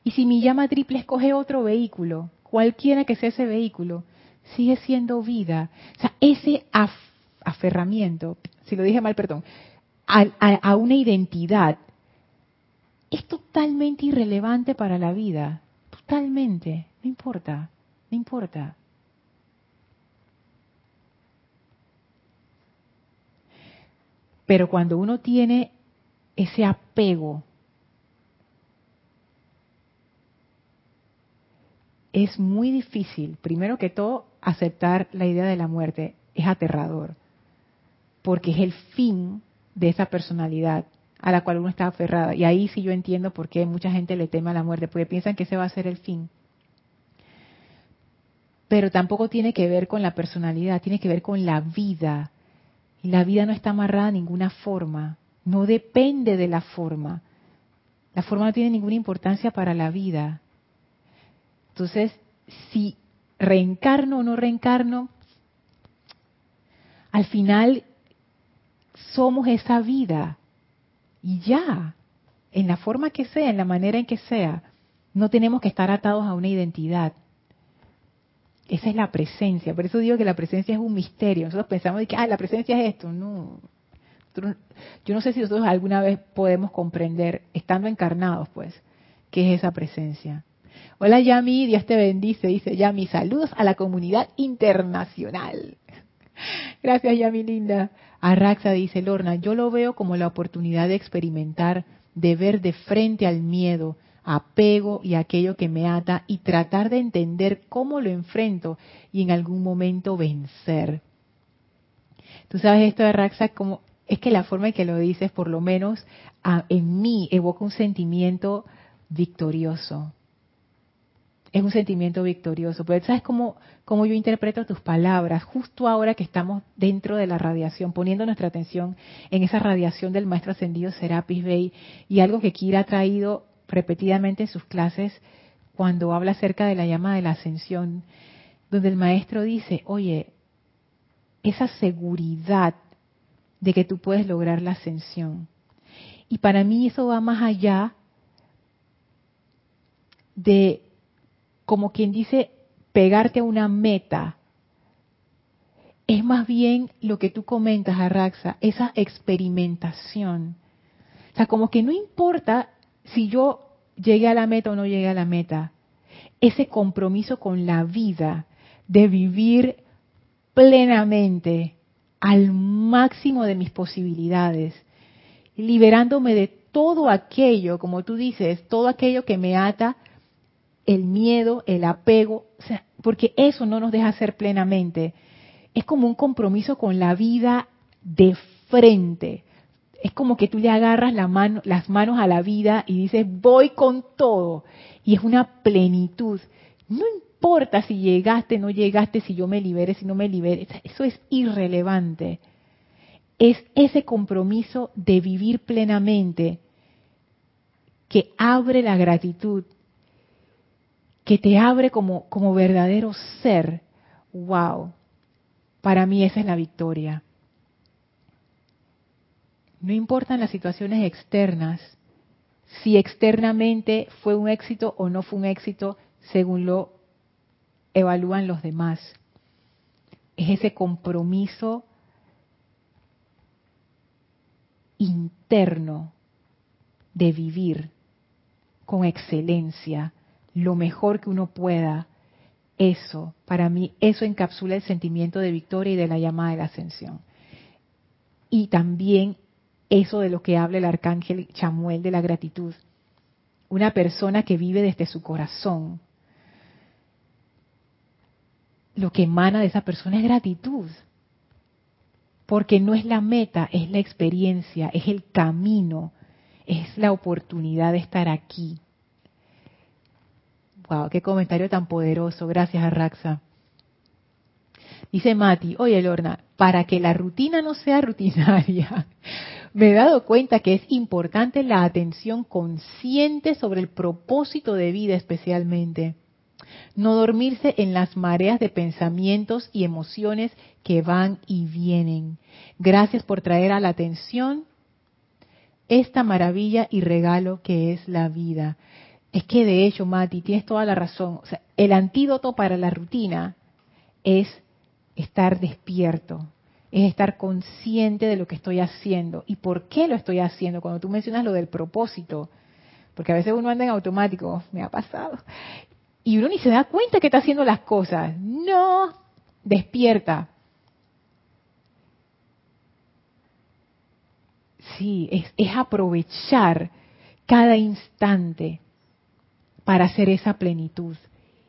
Y si mi llama triple escoge otro vehículo, cualquiera que sea ese vehículo, sigue siendo vida. O sea, ese aferramiento, si lo dije mal, perdón, a una identidad es totalmente irrelevante para la vida, totalmente, no importa. Pero cuando uno tiene ese apego, es muy difícil, primero que todo, aceptar la idea de la muerte. Es aterrador, porque es el fin de esa personalidad a la cual uno está aferrada. Y ahí sí yo entiendo por qué mucha gente le teme a la muerte, porque piensan que ese va a ser el fin. Pero tampoco tiene que ver con la personalidad, tiene que ver con la vida. Y la vida no está amarrada a ninguna forma, no depende de la forma. La forma no tiene ninguna importancia para la vida. Entonces, si reencarno o no reencarno, al final somos esa vida, y ya, en la forma que sea, en la manera en que sea, No tenemos que estar atados a una identidad. Esa es la presencia. Por eso digo que la presencia es un misterio. Nosotros pensamos que la presencia es esto. No. Yo no sé si nosotros alguna vez podemos comprender, estando encarnados, pues, qué es esa presencia. Hola Yami, Dios te bendice, dice Yami. Saludos a la comunidad internacional. Gracias Yami, linda. Arraxa dice, Lorna, yo lo veo como la oportunidad de experimentar, de ver de frente al miedo, apego y aquello que me ata y tratar de entender cómo lo enfrento y en algún momento vencer. Tú sabes esto de Raxa, como es que la forma en que lo dices, por lo menos en mí, evoca un sentimiento victorioso. Es un sentimiento victorioso. Pero ¿sabes cómo yo interpreto tus palabras? Justo ahora que estamos dentro de la radiación, poniendo nuestra atención en esa radiación del Maestro Ascendido Serapis Bey, y algo que Kira ha traído repetidamente en sus clases cuando habla acerca de la llama de la ascensión, donde el maestro dice, oye, esa seguridad de que tú puedes lograr la ascensión. Y para mí eso va más allá de, como quien dice, pegarte a una meta. Es más bien lo que tú comentas, Arraxa, esa experimentación. O sea, como que no importa si yo llegué a la meta o no llegué a la meta, ese compromiso con la vida de vivir plenamente al máximo de mis posibilidades, liberándome de todo aquello, como tú dices, todo aquello que me ata, el miedo, el apego, o sea, porque eso no nos deja ser plenamente. Es como un compromiso con la vida de frente. Es como que tú le agarras las manos a la vida y dices, voy con todo. Y es una plenitud. No importa si llegaste, no llegaste, si yo me liberé, si no me liberé. Eso es irrelevante. Es ese compromiso de vivir plenamente que abre la gratitud, que te abre como verdadero ser. ¡Wow! Para mí esa es la victoria. No importan las situaciones externas, si externamente fue un éxito o no fue un éxito, según lo evalúan los demás. Es ese compromiso interno de vivir con excelencia, lo mejor que uno pueda. Eso, para mí, eso encapsula el sentimiento de victoria y de la llamada de la ascensión. Y también eso de lo que habla el Arcángel Chamuel de la gratitud. Una persona que vive desde su corazón. Lo que emana de esa persona es gratitud. Porque no es la meta, es la experiencia, es el camino, es la oportunidad de estar aquí. ¡Wow! ¡Qué comentario tan poderoso! Gracias, Arraxa. Dice Mati, oye Lorna, para que la rutina no sea rutinaria, me he dado cuenta que es importante la atención consciente sobre el propósito de vida especialmente. No dormirse en las mareas de pensamientos y emociones que van y vienen. Gracias por traer a la atención esta maravilla y regalo que es la vida. Es que de hecho, Mati, tienes toda la razón. O sea, el antídoto para la rutina es estar despierto, es estar consciente de lo que estoy haciendo y por qué lo estoy haciendo. Cuando tú mencionas lo del propósito, porque a veces uno anda en automático, me ha pasado, y uno ni se da cuenta que está haciendo las cosas. ¡No! Despierta. Sí, es aprovechar cada instante para hacer esa plenitud.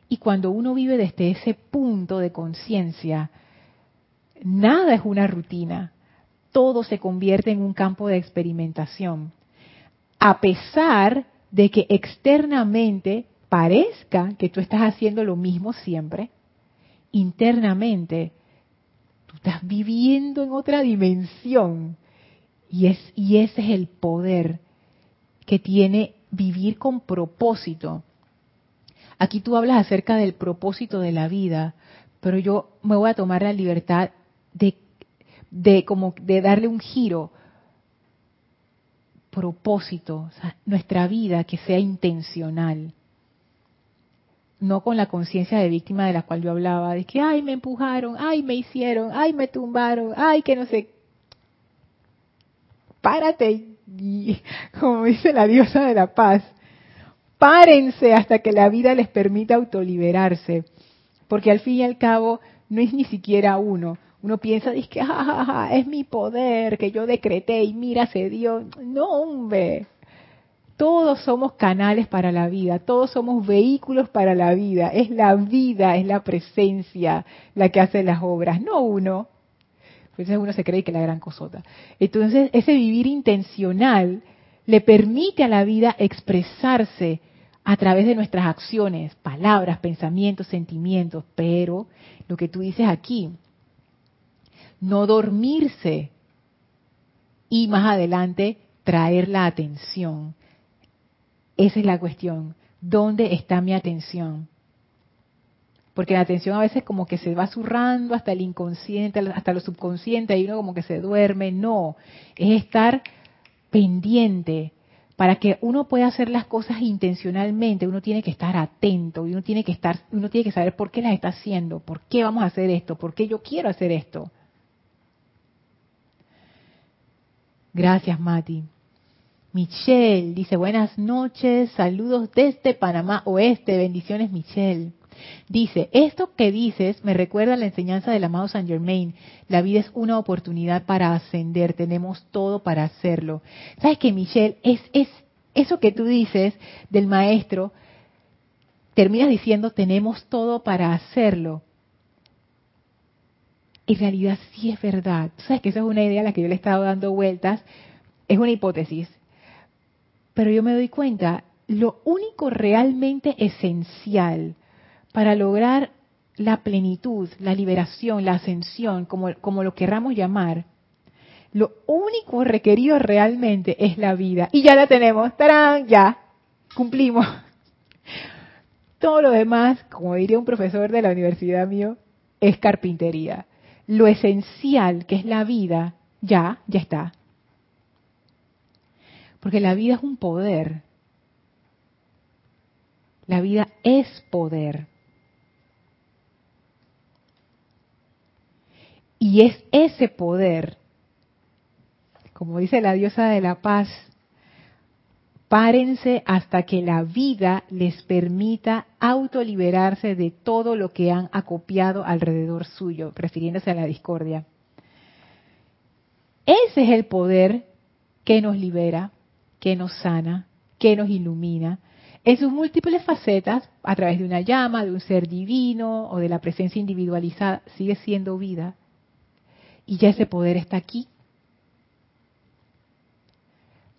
Y cuando uno vive desde ese punto de conciencia, nada es una rutina. Todo se convierte en un campo de experimentación. A pesar de que externamente parezca que tú estás haciendo lo mismo siempre, internamente tú estás viviendo en otra dimensión. Y ese es el poder que tiene vivir con propósito. Aquí tú hablas acerca del propósito de la vida, pero yo me voy a tomar la libertad de darle un giro. Propósito, o sea, nuestra vida que sea intencional. no con la conciencia de víctima de la cual yo hablaba, de que, ay, me empujaron, ay, me hicieron, ay, me tumbaron, ay, que no sé. Párate, y, como dice la diosa de la paz, párense hasta que la vida les permita autoliberarse, porque al fin y al cabo no es ni siquiera uno. Uno piensa, dice que es mi poder, que yo decreté y mira, se dio. No, hombre. Todos somos canales para la vida, todos somos vehículos para la vida. Es la vida, es la presencia la que hace las obras, no uno. Entonces uno se cree que es la gran cosota. Entonces ese vivir intencional le permite a la vida expresarse a través de nuestras acciones, palabras, pensamientos, sentimientos. Pero lo que tú dices aquí, no dormirse y más adelante traer la atención. Esa es la cuestión. ¿Dónde está mi atención? Porque la atención a veces como que se va zurrando hasta el inconsciente, hasta lo subconsciente, y uno como que se duerme. No, es estar pendiente. Para que uno pueda hacer las cosas intencionalmente, uno tiene que estar atento, uno tiene que saber por qué las está haciendo, por qué vamos a hacer esto, por qué yo quiero hacer esto. Gracias, Mati. Michelle dice, buenas noches, saludos desde Panamá Oeste, bendiciones, Michelle. Dice, esto que dices me recuerda a la enseñanza del amado Saint Germain, la vida es una oportunidad para ascender, tenemos todo para hacerlo. ¿Sabes qué, Michelle? Es eso que tú dices del maestro, terminas diciendo, tenemos todo para hacerlo. En realidad sí es verdad. ¿Sabes que esa es una idea a la que yo le he estado dando vueltas? Es una hipótesis. Pero yo me doy cuenta, lo único realmente esencial para lograr la plenitud, la liberación, la ascensión, como lo querramos llamar, lo único requerido realmente es la vida. Y ya la tenemos, ¡tarán! Ya, cumplimos. Todo lo demás, como diría un profesor de la universidad mío, es carpintería. Lo esencial que es la vida, ya está. Porque la vida es un poder. La vida es poder. Y es ese poder, como dice la diosa de la paz, párense hasta que la vida les permita autoliberarse de todo lo que han acopiado alrededor suyo, refiriéndose a la discordia. Ese es el poder que nos libera, que nos sana, que nos ilumina, en sus múltiples facetas, a través de una llama, de un ser divino o de la presencia individualizada, sigue siendo vida. Y ya ese poder está aquí.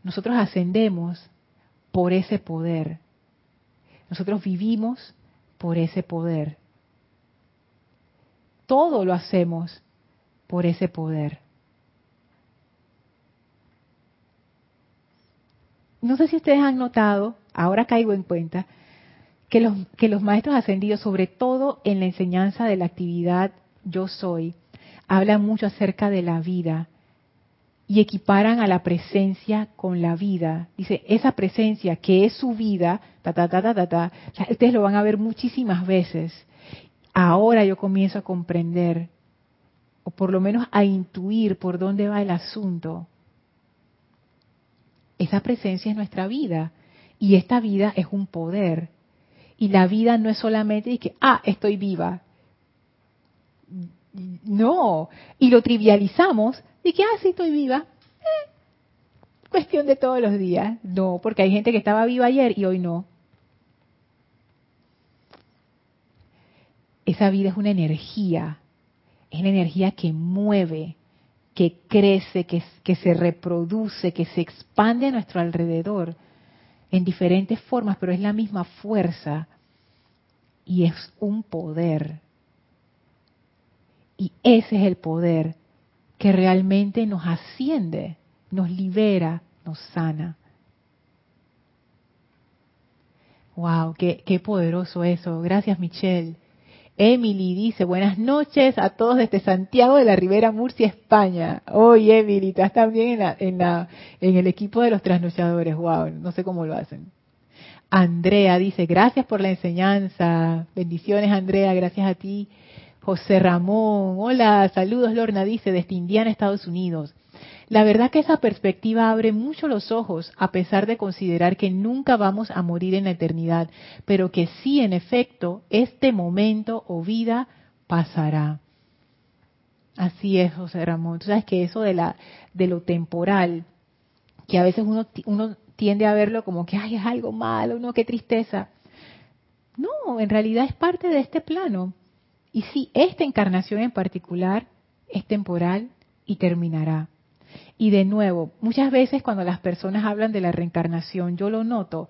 Nosotros ascendemos por ese poder. Nosotros vivimos por ese poder. Todo lo hacemos por ese poder. No sé si ustedes han notado, ahora caigo en cuenta, que los maestros ascendidos, sobre todo en la enseñanza de la actividad Yo Soy, hablan mucho acerca de la vida y equiparan a la presencia con la vida. Dice, esa presencia que es su vida, ustedes lo van a ver muchísimas veces. Ahora yo comienzo a comprender, o por lo menos a intuir por dónde va el asunto. Esa presencia es nuestra vida y esta vida es un poder. Y la vida no es solamente de que, estoy viva. No, y lo trivializamos de que, sí estoy viva, cuestión de todos los días. No, porque hay gente que estaba viva ayer y hoy no. Esa vida es una energía que mueve, que crece, que se reproduce, que se expande a nuestro alrededor en diferentes formas, pero es la misma fuerza y es un poder. Y ese es el poder que realmente nos asciende, nos libera, nos sana. ¡Wow! ¡Qué poderoso eso! Gracias, Michelle. Emily dice, buenas noches a todos desde Santiago de la Ribera, Murcia, España. Oye, Emily, estás también en el equipo de los trasnochadores. ¡Wow! No sé cómo lo hacen. Andrea dice, gracias por la enseñanza. Bendiciones, Andrea, gracias a ti. José Ramón, hola, saludos, Lorna, dice, desde Indiana, Estados Unidos. La verdad que esa perspectiva abre mucho los ojos, a pesar de considerar que nunca vamos a morir en la eternidad, pero que sí, en efecto, este momento o vida pasará. Así es, José Ramón. Tú sabes que eso de lo temporal, que a veces uno tiende a verlo como que, ay, es algo malo, no, qué tristeza. No, en realidad es parte de este plano. Y sí, esta encarnación en particular es temporal y terminará. Y de nuevo, muchas veces cuando las personas hablan de la reencarnación, yo lo noto,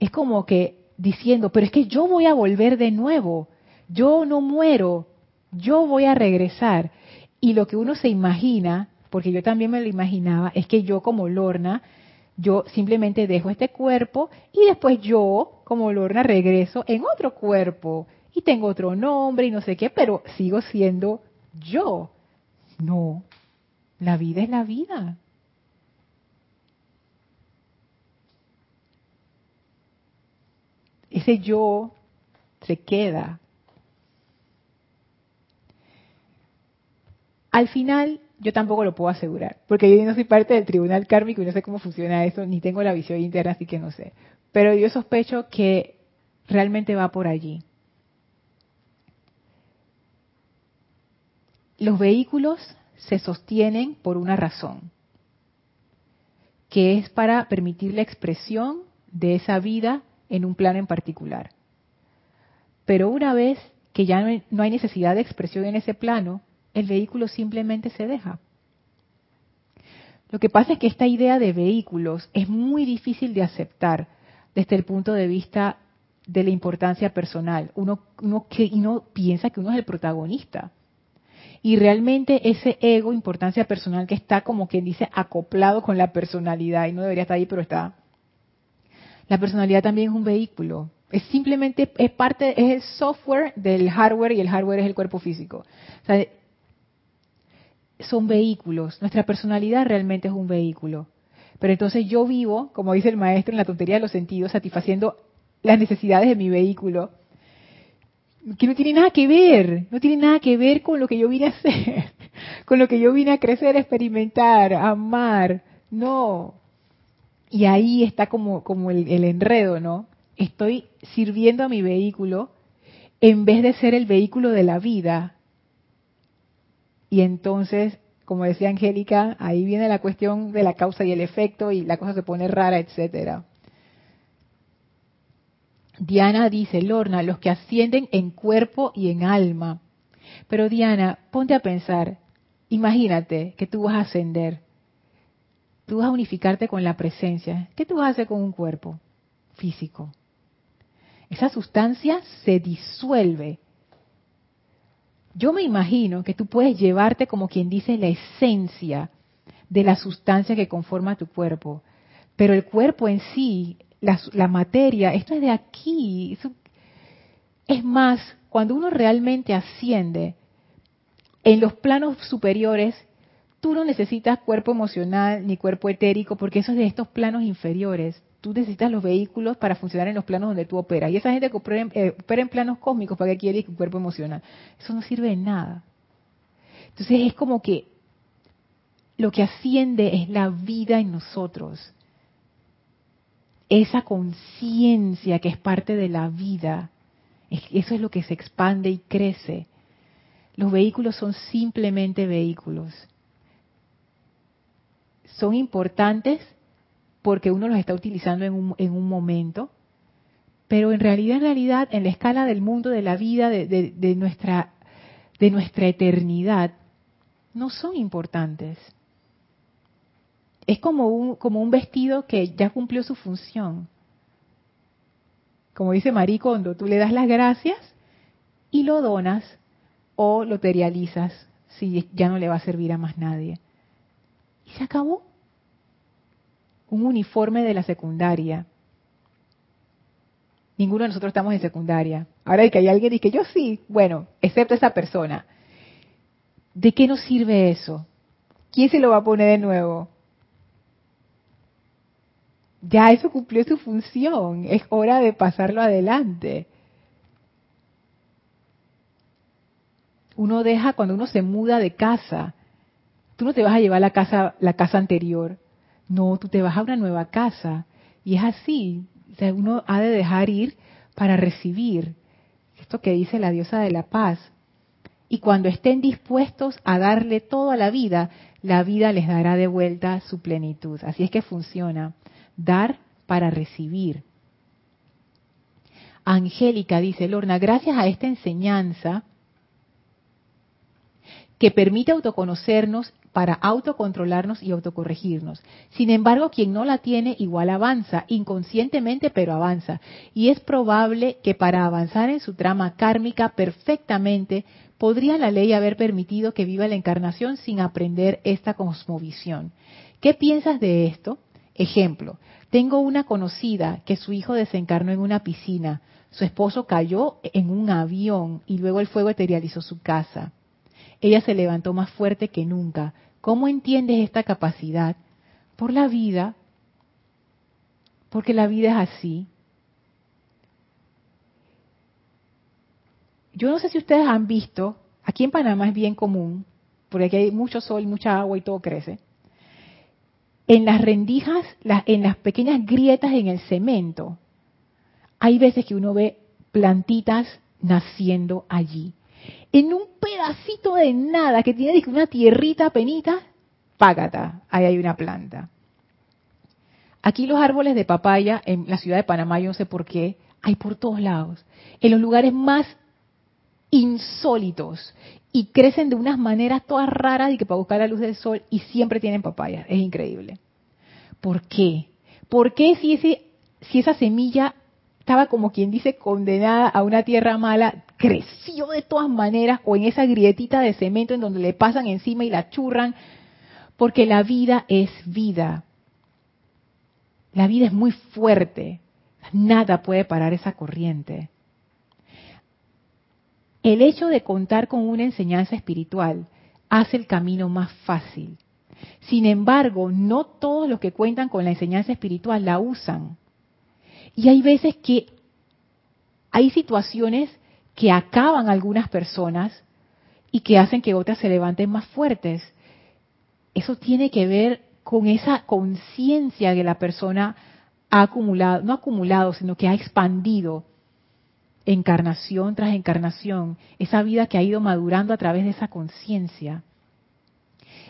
es como que diciendo, pero es que yo voy a volver de nuevo, yo no muero, yo voy a regresar. Y lo que uno se imagina, porque yo también me lo imaginaba, es que yo como Lorna, yo simplemente dejo este cuerpo y después yo como Lorna regreso en otro cuerpo y tengo otro nombre y no sé qué, pero sigo siendo yo. No. La vida es la vida. Ese yo se queda. Al final, yo tampoco lo puedo asegurar, porque yo no soy parte del tribunal kármico y no sé cómo funciona eso, ni tengo la visión interna, así que no sé. Pero yo sospecho que realmente va por allí. Los vehículos se sostienen por una razón, que es para permitir la expresión de esa vida en un plano en particular. Pero una vez que ya no hay necesidad de expresión en ese plano, el vehículo simplemente se deja. Lo que pasa es que esta idea de vehículos es muy difícil de aceptar desde el punto de vista de la importancia personal. Uno piensa que uno es el protagonista. Y realmente ese ego, importancia personal, que está como quien dice acoplado con la personalidad, y no debería estar ahí, pero está. La personalidad también es un vehículo. Es el software del hardware, y el hardware es el cuerpo físico. O sea, son vehículos. Nuestra personalidad realmente es un vehículo. Pero entonces yo vivo, como dice el maestro, en la tontería de los sentidos, satisfaciendo las necesidades de mi vehículo, que no tiene nada que ver, no tiene nada que ver con lo que yo vine a hacer, con lo que yo vine a crecer, experimentar, amar, no. Y ahí está como el enredo, ¿no? Estoy sirviendo a mi vehículo en vez de ser el vehículo de la vida. Y entonces, como decía Angélica, ahí viene la cuestión de la causa y el efecto y la cosa se pone rara, etcétera. Diana dice, Lorna, los que ascienden en cuerpo y en alma. Pero Diana, ponte a pensar, imagínate que tú vas a ascender, tú vas a unificarte con la presencia. ¿Qué tú vas a hacer con un cuerpo físico? Esa sustancia se disuelve. Yo me imagino que tú puedes llevarte, como quien dice, la esencia de la sustancia que conforma tu cuerpo, pero el cuerpo en sí, la materia, esto es de aquí. Es más, cuando uno realmente asciende en los planos superiores, tú no necesitas cuerpo emocional ni cuerpo etérico, porque eso es de estos planos inferiores. Tú necesitas los vehículos para funcionar en los planos donde tú operas. Y esa gente que opera en planos cósmicos, ¿para qué quiere un cuerpo emocional? Eso no sirve de nada. Entonces es como que lo que asciende es la vida en nosotros. Esa conciencia que es parte de la vida, eso es lo que se expande y crece. Los vehículos son simplemente vehículos. Son importantes porque uno los está utilizando en un momento, pero en realidad, en la escala del mundo, de la vida, de nuestra eternidad, no son importantes. Es como un vestido que ya cumplió su función. Como dice Marie Kondo, tú le das las gracias y lo donas o lo materializas si ya no le va a servir a más nadie. Y se acabó. Un uniforme de la secundaria. Ninguno de nosotros estamos en secundaria. Ahora que hay alguien que dice, yo sí, bueno, excepto esa persona. ¿De qué nos sirve eso? ¿Quién se lo va a poner de nuevo? Ya eso cumplió su función, es hora de pasarlo adelante. Uno deja, cuando uno se muda de casa, tú no te vas a llevar la casa anterior, no, tú te vas a una nueva casa. Y es así, o sea, uno ha de dejar ir para recibir. Esto que dice la diosa de la paz. Y cuando estén dispuestos a darle todo a la vida les dará de vuelta su plenitud. Así es que funciona. Dar para recibir. Angélica dice, Lorna, gracias a esta enseñanza que permite autoconocernos para autocontrolarnos y autocorregirnos. Sin embargo, quien no la tiene igual avanza, inconscientemente, pero avanza. Y es probable que para avanzar en su trama kármica perfectamente, podría la ley haber permitido que viva la encarnación sin aprender esta cosmovisión. ¿Qué piensas de esto? Ejemplo, tengo una conocida que su hijo desencarnó en una piscina, su esposo cayó en un avión y luego el fuego eterealizó su casa. Ella se levantó más fuerte que nunca. ¿Cómo entiendes esta capacidad? Por la vida, porque la vida es así. Yo no sé si ustedes han visto, aquí en Panamá es bien común, porque aquí hay mucho sol, mucha agua y todo crece. En las rendijas, en las pequeñas grietas en el cemento, hay veces que uno ve plantitas naciendo allí. En un pedacito de nada que tiene una tierrita penita, págata, ahí hay una planta. Aquí los árboles de papaya, en la ciudad de Panamá, yo no sé por qué, hay por todos lados. En los lugares más insólitos. Y crecen de unas maneras todas raras y que para buscar la luz del sol y siempre tienen papayas. Es increíble. ¿Por qué? ¿Por qué si esa semilla estaba como quien dice condenada a una tierra mala, creció de todas maneras o en esa grietita de cemento en donde le pasan encima y la churran? Porque la vida es vida. La vida es muy fuerte. Nada puede parar esa corriente. El hecho de contar con una enseñanza espiritual hace el camino más fácil. Sin embargo, no todos los que cuentan con la enseñanza espiritual la usan. Y hay veces que hay situaciones que acaban algunas personas y que hacen que otras se levanten más fuertes. Eso tiene que ver con esa conciencia que la persona ha acumulado, no ha acumulado, sino que ha expandido. Encarnación tras encarnación, esa vida que ha ido madurando a través de esa conciencia.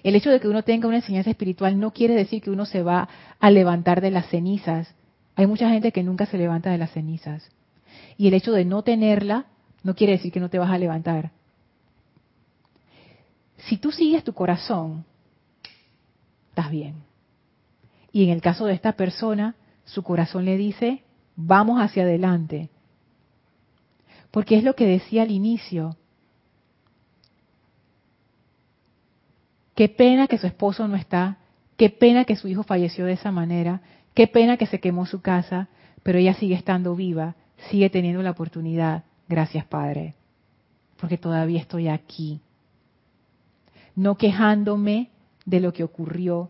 El hecho de que uno tenga una enseñanza espiritual no quiere decir que uno se va a levantar de las cenizas. Hay mucha gente que nunca se levanta de las cenizas. Y el hecho de no tenerla no quiere decir que no te vas a levantar. Si tú sigues tu corazón, estás bien. Y en el caso de esta persona, su corazón le dice, vamos hacia adelante. Porque es lo que decía al inicio. Qué pena que su esposo no está, qué pena que su hijo falleció de esa manera, qué pena que se quemó su casa, pero ella sigue estando viva, sigue teniendo la oportunidad. Gracias, Padre, porque todavía estoy aquí. No quejándome de lo que ocurrió,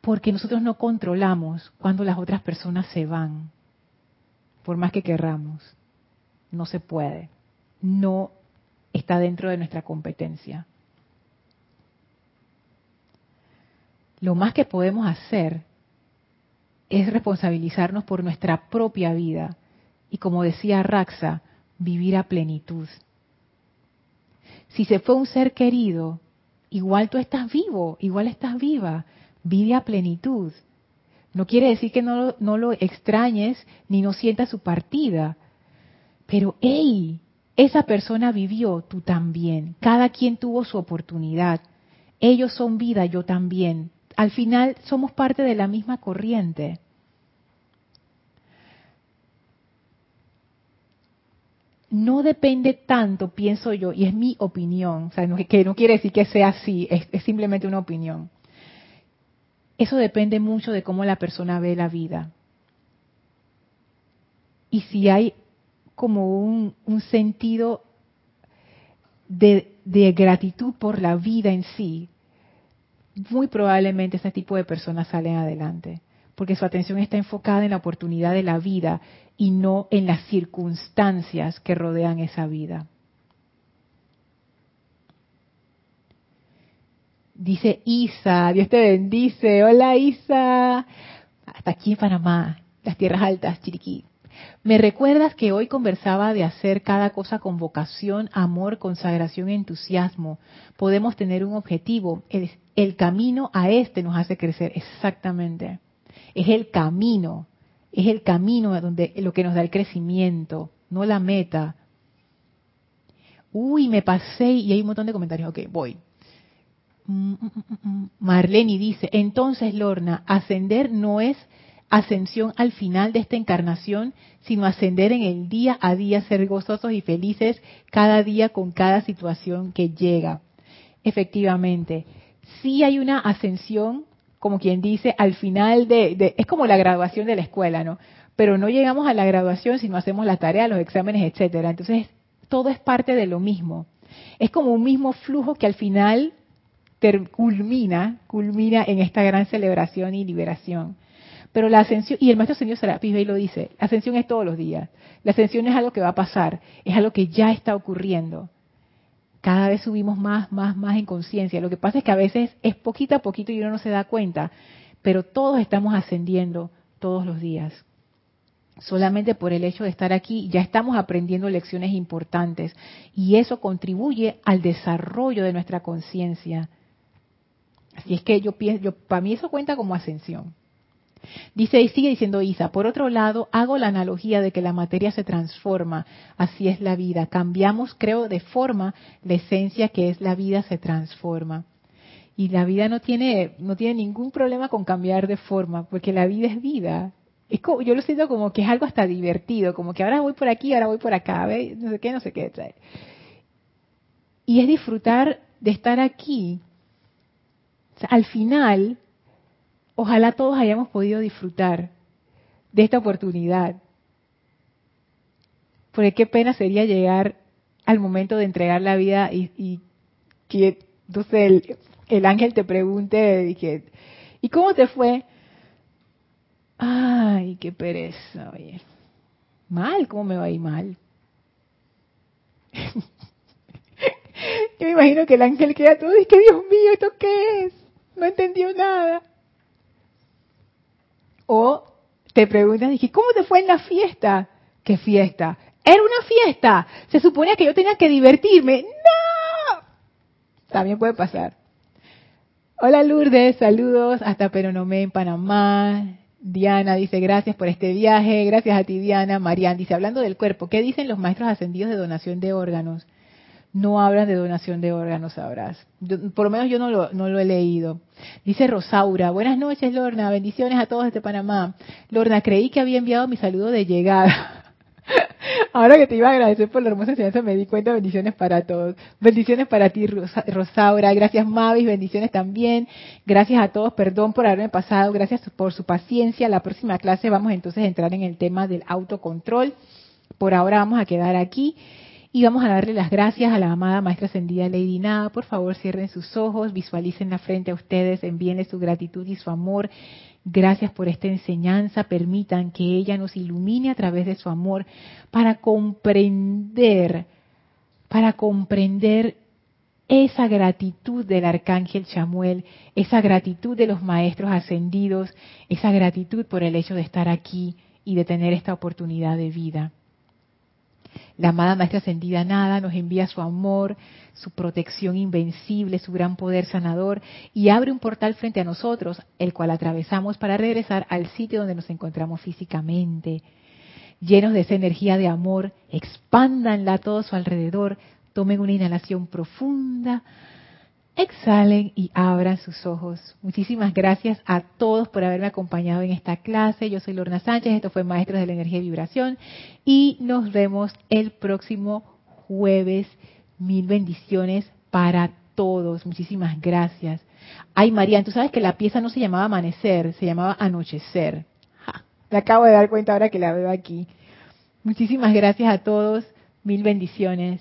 porque nosotros no controlamos cuando las otras personas se van, por más que querramos. No se puede, no está dentro de nuestra competencia. Lo más que podemos hacer es responsabilizarnos por nuestra propia vida y, como decía Raxa, vivir a plenitud. Si se fue un ser querido, igual tú estás vivo, igual estás viva, vive a plenitud. No quiere decir que no lo extrañes ni no sientas su partida. Pero, hey, esa persona vivió, tú también. Cada quien tuvo su oportunidad. Ellos son vida, yo también. Al final somos parte de la misma corriente. No depende tanto, pienso yo, y es mi opinión, o sea, que no quiere decir que sea así, es simplemente una opinión. Eso depende mucho de cómo la persona ve la vida. Y si hay como un sentido de gratitud por la vida en sí, muy probablemente ese tipo de personas salen adelante. porque su atención está enfocada en la oportunidad de la vida y no en las circunstancias que rodean esa vida. Dice Isa, Dios te bendice. Hola Isa, hasta aquí en Panamá, las tierras altas, Chiriquí. Me recuerdas que hoy conversaba de hacer cada cosa con vocación, amor, consagración, entusiasmo. Podemos tener un objetivo. El camino a este nos hace crecer. Exactamente. Es el camino. Es el camino donde lo que nos da el crecimiento, no la meta. Uy, me pasé y hay un montón de comentarios. Ok, voy. Marlene dice, entonces Lorna, ascender no es ascensión al final de esta encarnación, sino ascender en el día a día, ser gozosos y felices cada día con cada situación que llega. Efectivamente, sí hay una ascensión, como quien dice, al final de es como la graduación de la escuela, ¿no? Pero no llegamos a la graduación si no hacemos la tarea, los exámenes, etcétera. Entonces, todo es parte de lo mismo. Es como un mismo flujo que al final culmina en esta gran celebración y liberación. Pero la ascensión, y el maestro señor Serapis Bey lo dice, la ascensión es todos los días. La ascensión es algo que va a pasar, es algo que ya está ocurriendo. Cada vez subimos más en conciencia. Lo que pasa es que a veces es poquito a poquito y uno no se da cuenta, pero todos estamos ascendiendo todos los días. Solamente por el hecho de estar aquí ya estamos aprendiendo lecciones importantes y eso contribuye al desarrollo de nuestra conciencia. Así es que para mí eso cuenta como ascensión. Dice y sigue diciendo Isa, por otro lado, hago la analogía de que la materia se transforma, así es la vida. Cambiamos, creo, de forma, la esencia que es la vida se transforma. Y la vida no tiene ningún problema con cambiar de forma, porque la vida es vida. Es como, yo lo siento como que es algo hasta divertido, como que ahora voy por aquí, ahora voy por acá, ¿ves? No sé qué. Y es disfrutar de estar aquí. O sea, al final, ojalá todos hayamos podido disfrutar de esta oportunidad. Porque qué pena sería llegar al momento de entregar la vida y que entonces el ángel te pregunte, ¿y cómo te fue? Ay, qué pereza, oye. Mal, ¿cómo me va a ir mal? Yo me imagino que el ángel queda todo, es que Dios mío, ¿esto qué es? No entendió nada. O te preguntas, dije, ¿cómo te fue en la fiesta? ¿Qué fiesta? ¡Era una fiesta! Se suponía que yo tenía que divertirme. ¡No! También puede pasar. Hola Lourdes, saludos hasta Peronomé en Panamá. Diana dice, gracias por este viaje. Gracias a ti, Diana. Marian dice, hablando del cuerpo, ¿qué dicen los maestros ascendidos de donación de órganos? No hablan de donación de órganos, sabrás. Por lo menos yo no lo he leído. Dice Rosaura, buenas noches, Lorna. Bendiciones a todos desde Panamá. Lorna, creí que había enviado mi saludo de llegada. Ahora que te iba a agradecer por la hermosa enseñanza, me di cuenta. Bendiciones para todos. Bendiciones para ti, Rosaura. Gracias, Mavis. Bendiciones también. Gracias a todos. Perdón por haberme pasado. Gracias por su paciencia. La próxima clase vamos entonces a entrar en el tema del autocontrol. Por ahora vamos a quedar aquí. Y vamos a darle las gracias a la amada Maestra Ascendida Lady Nada. Por favor, cierren sus ojos, visualicen la frente a ustedes, envíenle su gratitud y su amor. Gracias por esta enseñanza. Permitan que ella nos ilumine a través de su amor para comprender esa gratitud del Arcángel Chamuel, esa gratitud de los Maestros Ascendidos, esa gratitud por el hecho de estar aquí y de tener esta oportunidad de vida. La amada Maestra Ascendida Nada nos envía su amor, su protección invencible, su gran poder sanador y abre un portal frente a nosotros, el cual atravesamos para regresar al sitio donde nos encontramos físicamente. Llenos de esa energía de amor, expándanla a todo su alrededor, tomen una inhalación profunda, exhalen y abran sus ojos. Muchísimas gracias a todos por haberme acompañado en esta clase. Yo soy Lorna Sánchez, esto fue Maestros de la Energía y Vibración y nos vemos el próximo jueves. 1000 bendiciones para todos. Muchísimas gracias. Ay, María, tú sabes que la pieza no se llamaba Amanecer, se llamaba Anochecer. Ja, me acabo de dar cuenta ahora que la veo aquí. Muchísimas gracias a todos. 1000 bendiciones.